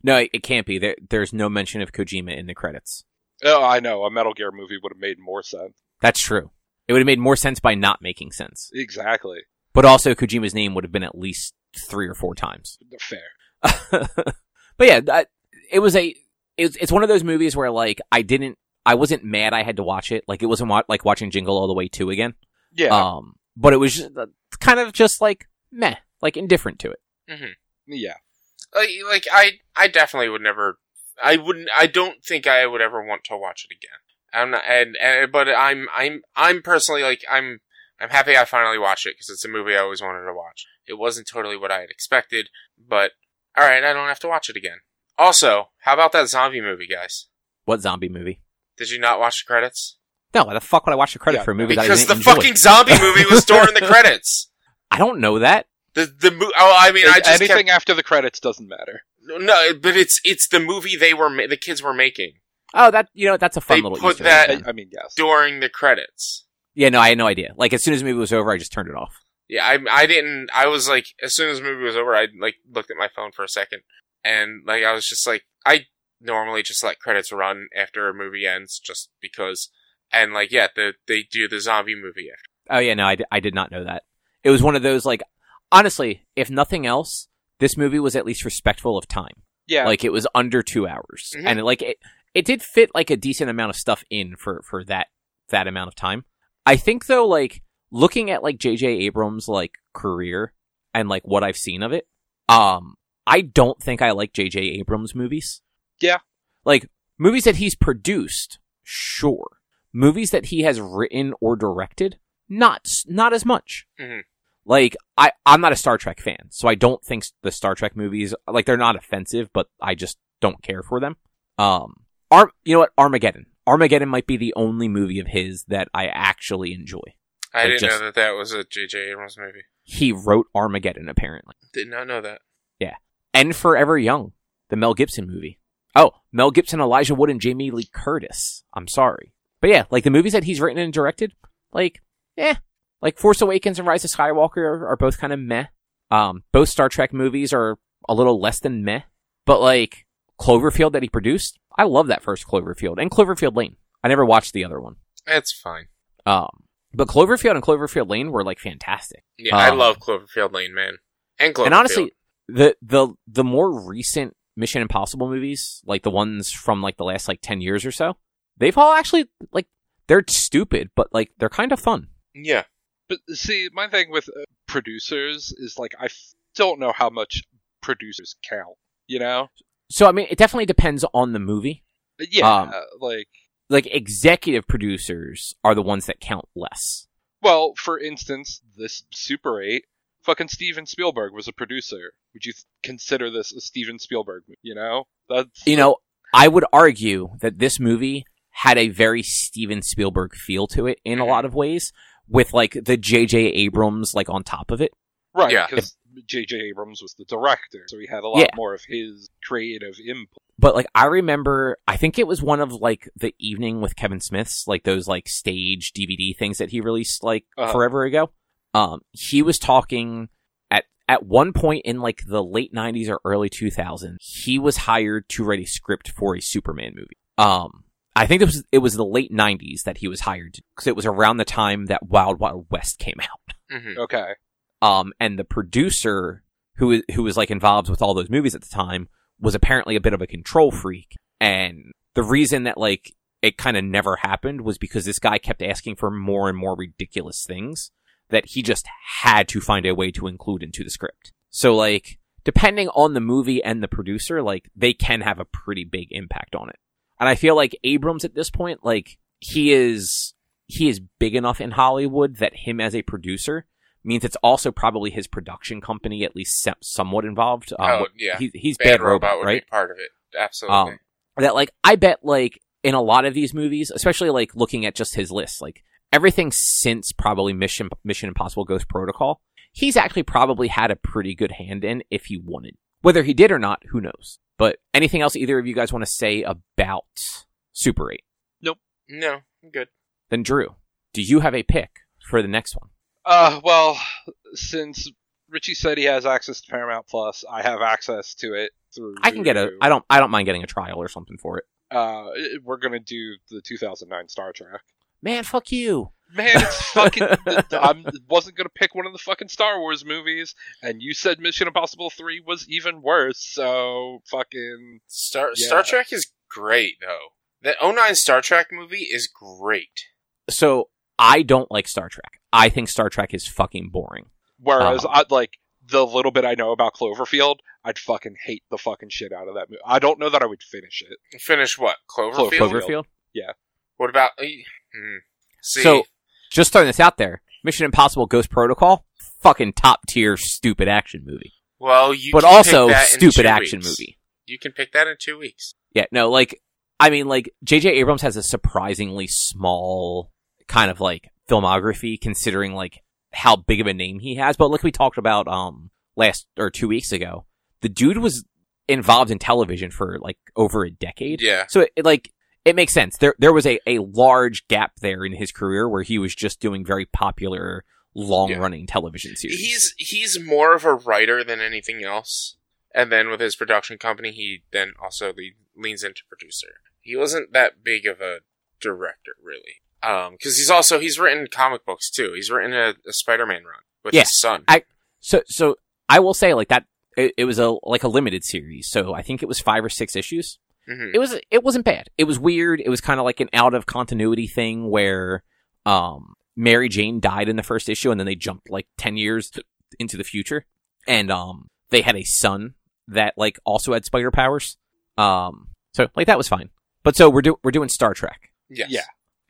No, it can't be. There, there's no mention of Kojima in the credits. Oh, I know. A Metal Gear movie would have made more sense. That's true. It would have made more sense by not making sense. Exactly. But also, Kojima's name would have been at least three or four times. Fair. But yeah, I, it was a. It, it's one of those movies where, like, I didn't. I wasn't mad I had to watch it. Like, it wasn't wa- like watching Jingle All the Way two again. Yeah. Um. But it was just, uh, kind of just like meh, like indifferent to it. Mm-hmm. Yeah. Like, like I, I definitely would never. I wouldn't. I don't think I would ever want to watch it again. I'm not, and, and but I'm I'm I'm personally like I'm I'm happy I finally watched it because it's a movie I always wanted to watch. It wasn't totally what I had expected, but all right, I don't have to watch it again. Also, how about that zombie movie, guys? What zombie movie? Did you not watch the credits? No, why the fuck would I watch the credits yeah, for a movie? Because that I didn't the enjoy? Fucking zombie movie was during the credits. I don't know that. The the mo- oh, I mean, it, I just anything kept... after the credits doesn't matter. No, but it's it's the movie they were ma- the kids were making. Oh, that you know that's a fun they little. They put Easter that. Thing. I mean, yes. During the credits. Yeah, no, I had no idea. Like as soon as the movie was over, I just turned it off. Yeah, I, I didn't. I was like, as soon as the movie was over, I like looked at my phone for a second, and like I was just like, I normally just let credits run after a movie ends, just because. And like, yeah, the, they do the zombie movie after. Oh yeah, no, I, I did not know that. It was one of those like, honestly, if nothing else, this movie was at least respectful of time. Yeah, like it was under two hours, mm-hmm. and like it. It did fit, like, a decent amount of stuff in for, for that that amount of time. I think, though, like, looking at, like, J J. Abrams' like, career and, like, what I've seen of it, um, I don't think I like J J. Abrams' movies. Yeah. Like, movies that he's produced, sure. Movies that he has written or directed, not not as much. Mm-hmm. Like, I, I'm not a Star Trek fan, so I don't think the Star Trek movies, like, they're not offensive, but I just don't care for them. Um. Arm, you know what? Armageddon. Armageddon might be the only movie of his that I actually enjoy. I like didn't just, know that that was a J J. Abrams movie. He wrote Armageddon, apparently. Did not know that. Yeah. And Forever Young, the Mel Gibson movie. Oh, Mel Gibson, Elijah Wood, and Jamie Lee Curtis. I'm sorry. But yeah, like the movies that he's written and directed, like, eh. Like, Force Awakens and Rise of Skywalker are, are both kind of meh. Um, both Star Trek movies are a little less than meh. But, like, Cloverfield that he produced, I love that first Cloverfield. And Cloverfield Lane. I never watched the other one. It's fine. Um, but Cloverfield and Cloverfield Lane were, like, fantastic. Yeah, um, I love Cloverfield Lane, man. And Cloverfield. And honestly, the, the, the more recent Mission Impossible movies, like the ones from, like, the last, like, ten years or so, they've all actually, like, they're stupid, but, like, they're kind of fun. Yeah. But, see, my thing with uh, producers is, like, I f- don't know how much producers count, you know? So, I mean, it definitely depends on the movie. Yeah, um, like... Like, executive producers are the ones that count less. Well, for instance, this Super eight, fucking Steven Spielberg was a producer. Would you th- consider this a Steven Spielberg movie, you know? That's... You know, I would argue that this movie had a very Steven Spielberg feel to it in a lot of ways, with, like, the J J. Abrams, like, on top of it. Right, because yeah. J J. Abrams was the director, so he had a lot yeah. more of his creative input. But, like, I remember, I think it was one of, like, the Evening with Kevin Smith's, like, those, like, stage D V D things that he released, like, uh-huh. forever ago. Um, he was talking, at at one point in, like, the late nineties or early two thousands, he was hired to write a script for a Superman movie. Um, I think it was, it was the late nineties that he was hired, because it was around the time that Wild Wild West came out. Mm-hmm. Okay. Um, and the producer, who who was, like, involved with all those movies at the time, was apparently a bit of a control freak, and the reason that, like, it kind of never happened was because this guy kept asking for more and more ridiculous things that he just had to find a way to include into the script. So, like, depending on the movie and the producer, like, they can have a pretty big impact on it. And I feel like Abrams at this point, like, he is he is big enough in Hollywood that him as a producer means it's also probably his production company, at least somewhat involved. Um, oh, yeah. He, he's Bad, Bad Robot, Robot would right? be part of it. Absolutely. Um, that, like, I bet, like, in a lot of these movies, especially, like, looking at just his list, like, everything since probably Mission Mission Impossible Ghost Protocol, he's actually probably had a pretty good hand in if he wanted. Whether he did or not, who knows? But anything else either of you guys want to say about Super eight? Nope. No, I'm good. Then, Drew, do you have a pick for the next one? Uh, well, since Richie said he has access to Paramount Plus, I have access to it through... I can get a... I don't I don't mind getting a trial or something for it. Uh, we're gonna do the two thousand nine Star Trek. Man, fuck you! Man, it's fucking... I wasn't gonna pick one of the fucking Star Wars movies, and you said Mission Impossible three was even worse, so fucking... Star yeah. Star Trek is great, though. The oh nine Star Trek movie is great. So... I don't like Star Trek. I think Star Trek is fucking boring. Whereas, um, I, like, the little bit I know about Cloverfield, I'd fucking hate the fucking shit out of that movie. I don't know that I would finish it. Finish what? Cloverfield? Cloverfield? Yeah. What about... Mm, see. So, just throwing this out there, Mission Impossible Ghost Protocol, fucking top-tier stupid action movie. Well, you but can also, pick that stupid in action weeks. Movie. You can pick that in two weeks. Yeah, no, like, I mean, like, J J. Abrams has a surprisingly small... kind of, like, filmography, considering, like, how big of a name he has. But like we talked about um last or two weeks ago, the dude was involved in television for, like, over a decade. Yeah. So, it, it, like, it makes sense. There there was a, a large gap there in his career where he was just doing very popular, long-running yeah. television series. He's, he's more of a writer than anything else. And then with his production company, he then also le- leans into producer. He wasn't that big of a director, really. Um, because he's also, he's written comic books, too. He's written a, a Spider-Man run with yeah, his son. I, so, so I will say, like, that, it, it was, a like, a limited series, so I think it was five or six issues. Mm-hmm. It was, it wasn't bad. It was weird. It was kind of like an out-of-continuity thing where um, Mary Jane died in the first issue, and then they jumped, like, ten years to, into the future, and um, they had a son that, like, also had spider powers. Um, so, like, that was fine. But so, we're, do- we're doing Star Trek. Yes. Yeah.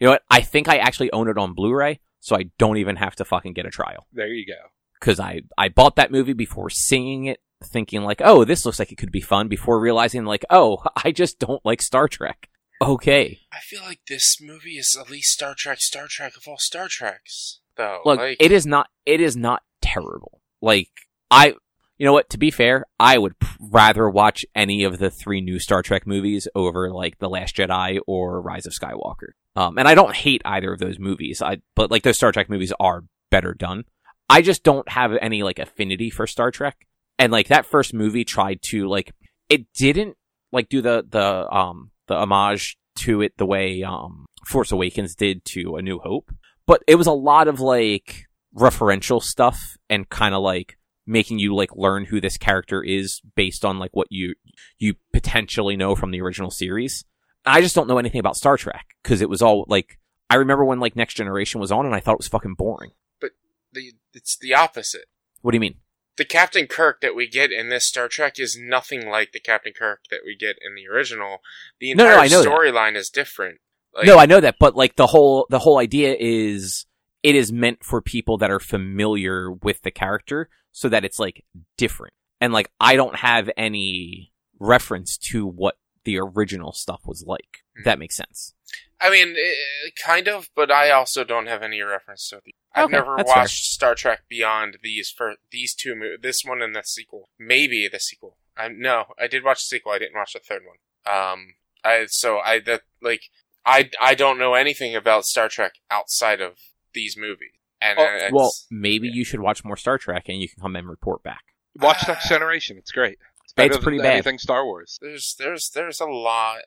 You know what? I think I actually own it on Blu-ray, so I don't even have to fucking get a trial. There you go. Because I, I bought that movie before seeing it, thinking, like, oh, this looks like it could be fun, before realizing, like, oh, I just don't like Star Trek. Okay. I feel like this movie is at least Star Trek, Star Trek of all Star Treks, though. Look, like... it is not, it is not terrible. Like, I, You know what? To be fair, I would rather watch any of the three new Star Trek movies over, like, The Last Jedi or Rise of Skywalker. Um, and I don't hate either of those movies, I but, like, those Star Trek movies are better done. I just don't have any, like, affinity for Star Trek. And, like, that first movie tried to, like, it didn't, like, do the, the, um, the homage to it the way, um, Force Awakens did to A New Hope. But it was a lot of, like, referential stuff and kind of, like, making you, like, learn who this character is based on, like, what you you potentially know from the original series. I just don't know anything about Star Trek, because it was all, like, I remember when, like, Next Generation was on, and I thought it was fucking boring. But the it's the opposite. What do you mean? The Captain Kirk that we get in this Star Trek is nothing like the Captain Kirk that we get in the original. The entire no, no, storyline is different. Like, no, I know that, but, like, the whole the whole idea is it is meant for people that are familiar with the character, so that it's, like, different. And, like, I don't have any reference to what the original stuff was like. Mm-hmm. That makes sense. I mean, it, kind of, but I also don't have any reference to the... I've okay, never watched fair. Star Trek beyond these for these two movies. This one and the sequel. Maybe the sequel. I'm, no, I did watch the sequel. I didn't watch the third one. Um, I so I that like I, I don't know anything about Star Trek outside of these movies. And, oh, and well, maybe yeah. you should watch more Star Trek, and you can come and report back. Watch uh, Next Generation; it's great. It's, it's pretty than bad. Anything Star Wars. There's, there's, there's a lot.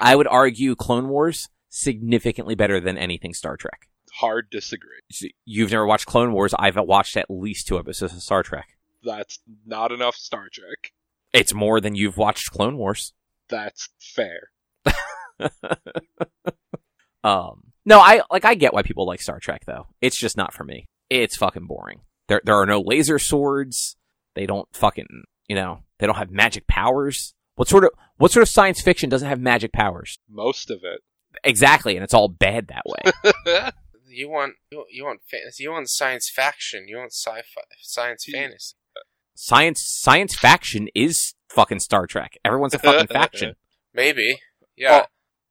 I would argue Clone Wars significantly better than anything Star Trek. Hard disagree. You've never watched Clone Wars. I've watched at least two episodes of Star Trek. That's not enough Star Trek. It's more than you've watched Clone Wars. That's fair. um. No, I like I get why people like Star Trek though. It's just not for me. It's fucking boring. There there are no laser swords. They don't fucking, you know, they don't have magic powers. What sort of what sort of science fiction doesn't have magic powers? Most of it. Exactly, and it's all bad that way. you want you want fantasy, you want science fiction, you want sci-fi, science fantasy. Science science fiction is fucking Star Trek. Everyone's a fucking faction. Maybe. Yeah. Well,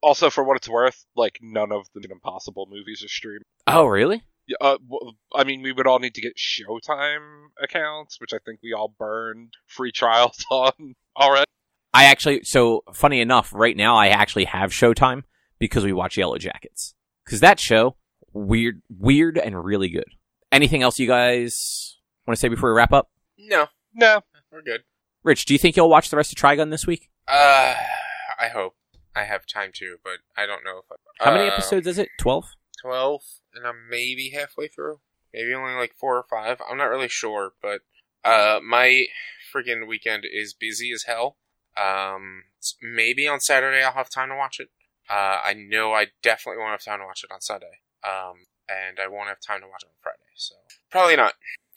also, for what it's worth, like, none of the Impossible movies are streamed. Oh, really? Yeah, uh, well, I mean, we would all need to get Showtime accounts, which I think we all burned free trials on already. I actually, so, funny enough, right now I actually have Showtime because we watch Yellow Jackets. Because that show, weird, weird and really good. Anything else you guys want to say before we wrap up? No. No. We're good. Rich, do you think you'll watch the rest of Trigun this week? Uh, I hope. I have time to, but I don't know if I... How um, many episodes is it? twelve? twelve, and I'm maybe halfway through. Maybe only like four or five. I'm not really sure, but uh, my freaking weekend is busy as hell. Um, maybe on Saturday I'll have time to watch it. Uh, I know I definitely won't have time to watch it on Sunday. Um, and I won't have time to watch it on Friday, so... Probably not.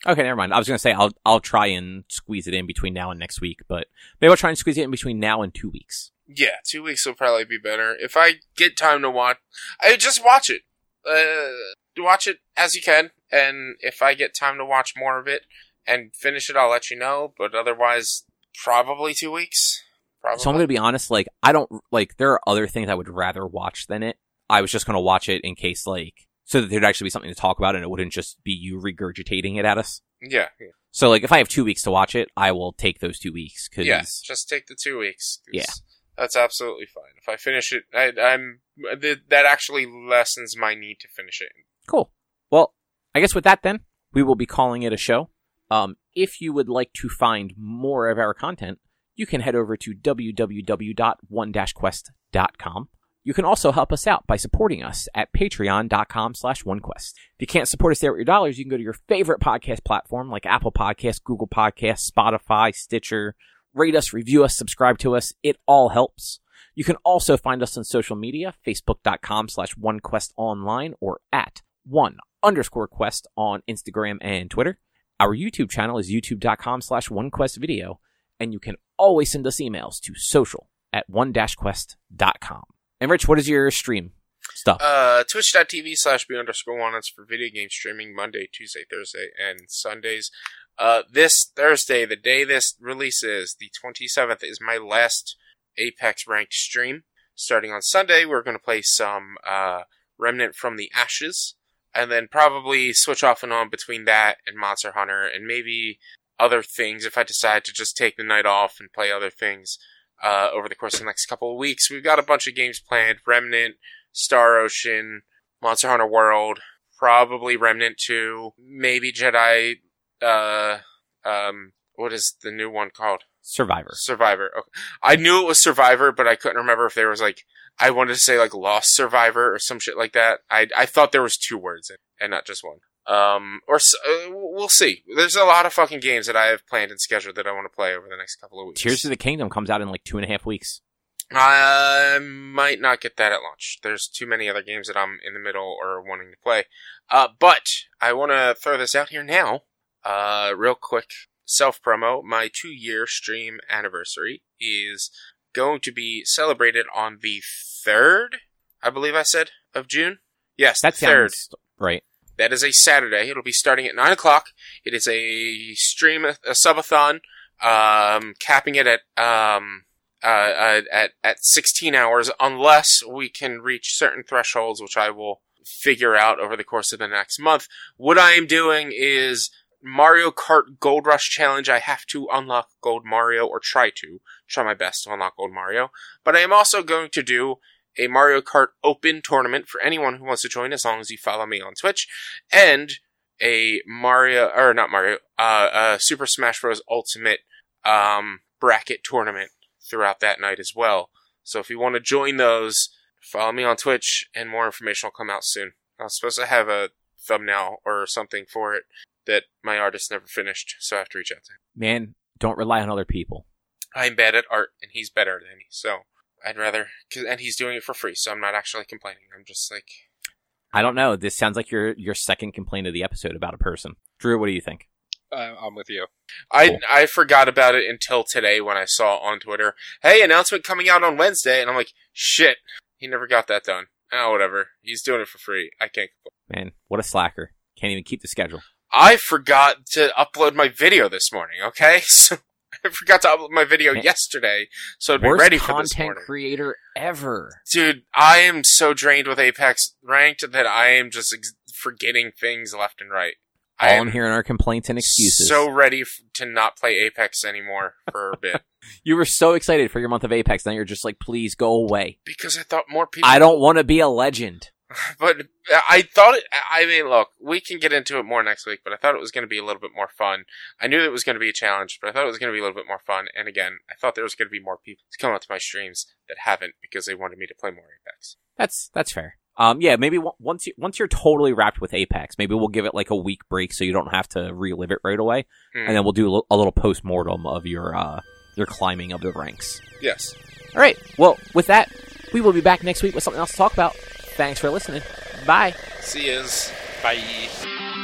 Okay, never mind. I was going to say I'll I'll try and squeeze it in between now and next week, but maybe I'll try and squeeze it in between now and two weeks. Yeah, two weeks will probably be better. If I get time to watch, I just watch it. Uh, watch it as you can, and if I get time to watch more of it and finish it, I'll let you know, but otherwise, probably two weeks. Probably. So I'm going to be honest, like, I don't, like, there are other things I would rather watch than it. I was just going to watch it in case, like, so that there'd actually be something to talk about, and it wouldn't just be you regurgitating it at us. Yeah, yeah. So, like, if I have two weeks to watch it, I will take those two weeks. Cause... Yeah, just take the two weeks. Cause... Yeah. That's absolutely fine. If I finish it, I, I'm th- that actually lessens my need to finish it. Cool. Well, I guess with that then, we will be calling it a show. Um, if you would like to find more of our content, you can head over to w w w dot one dash quest dot com. You can also help us out by supporting us at patreon dot com slash one quest. If you can't support us there with your dollars, you can go to your favorite podcast platform like Apple Podcasts, Google Podcasts, Spotify, Stitcher. Rate us, review us, subscribe to us. It all helps. You can also find us on social media, facebook dot com slash one quest online or at one underscore quest on Instagram and Twitter. Our YouTube channel is youtube dot com slash one quest video, and you can always send us emails to social at one dash quest dot com. And Rich, what is your stream stuff? Uh, twitch dot t v slash b underscore one. It's for video game streaming Monday, Tuesday, Thursday, and Sundays. Uh, this Thursday, the day this releases, the twenty-seventh, is my last Apex ranked stream. Starting on Sunday, we're going to play some uh, Remnant from the Ashes, and then probably switch off and on between that and Monster Hunter, and maybe other things, if I decide to just take the night off and play other things uh, over the course of the next couple of weeks. We've got a bunch of games planned. Remnant, Star Ocean, Monster Hunter World, probably Remnant two, maybe Jedi, uh, um, what is the new one called? Survivor. Survivor. Okay. I knew it was Survivor, but I couldn't remember if there was like, I wanted to say like Lost Survivor or some shit like that. I, I thought there was two words in, and not just one. Um, or uh, we'll see. There's a lot of fucking games that I have planned and scheduled that I want to play over the next couple of weeks. Tears of the Kingdom comes out in like two and a half weeks. I might not get that at launch. There's too many other games that I'm in the middle or wanting to play. Uh, but I want to throw this out here now. Uh, real quick self-promo. My two-year stream anniversary is going to be celebrated on the third, I believe I said, of June. Yes, the third. Right. That is a Saturday. It'll be starting at nine o'clock. It is a stream, a subathon, um, capping it at, um, uh, at, at sixteen hours, unless we can reach certain thresholds, which I will figure out over the course of the next month. What I am doing is Mario Kart Gold Rush Challenge. I have to unlock Gold Mario, or try to, try my best to unlock Gold Mario. But I am also going to do a Mario Kart Open tournament for anyone who wants to join, as long as you follow me on Twitch, and a Mario, or not Mario, uh, uh, Super Smash Bros. Ultimate, um, bracket tournament throughout that night as well. So if you want to join those, follow me on Twitch, and more information will come out soon. I was supposed to have a thumbnail or something for it that my artist never finished, so I have to reach out to him. Man, don't rely on other people. I'm bad at art, and he's better than me, so I'd rather, cause, and he's doing it for free, so I'm not actually complaining. I'm just like, I don't know. This sounds like your your second complaint of the episode about a person. Drew, what do you think? Uh, I'm with you. I cool. I forgot about it until today when I saw on Twitter, "Hey, announcement coming out on Wednesday," and I'm like, "Shit, he never got that done." Oh, whatever. He's doing it for free. I can't complain. Man, what a slacker! Can't even keep the schedule. I forgot to upload my video this morning. Okay, so. I forgot to upload my video Man. yesterday, so it'd be ready for this morning. Worst content creator ever. Dude, I am so drained with Apex Ranked that I am just ex- forgetting things left and right. All I am I'm hearing are complaints and excuses. So ready f- to not play Apex anymore for a bit. You were so excited for your month of Apex, now you're just like, please go away. Because I thought more people... I don't want to be a legend. But I thought, it, I mean, look, we can get into it more next week, but I thought it was going to be a little bit more fun. I knew it was going to be a challenge, but I thought it was going to be a little bit more fun. And again, I thought there was going to be more people to come out to my streams that haven't because they wanted me to play more Apex. That's that's fair. Um, yeah, maybe w- once, you, once you're totally wrapped with Apex, maybe we'll give it like a week break so you don't have to relive it right away. Mm. And then we'll do a little post-mortem of your, uh, your climbing of the ranks. Yes. All right. Well, with that, we will be back next week with something else to talk about. Thanks for listening. Bye. See yous. Bye.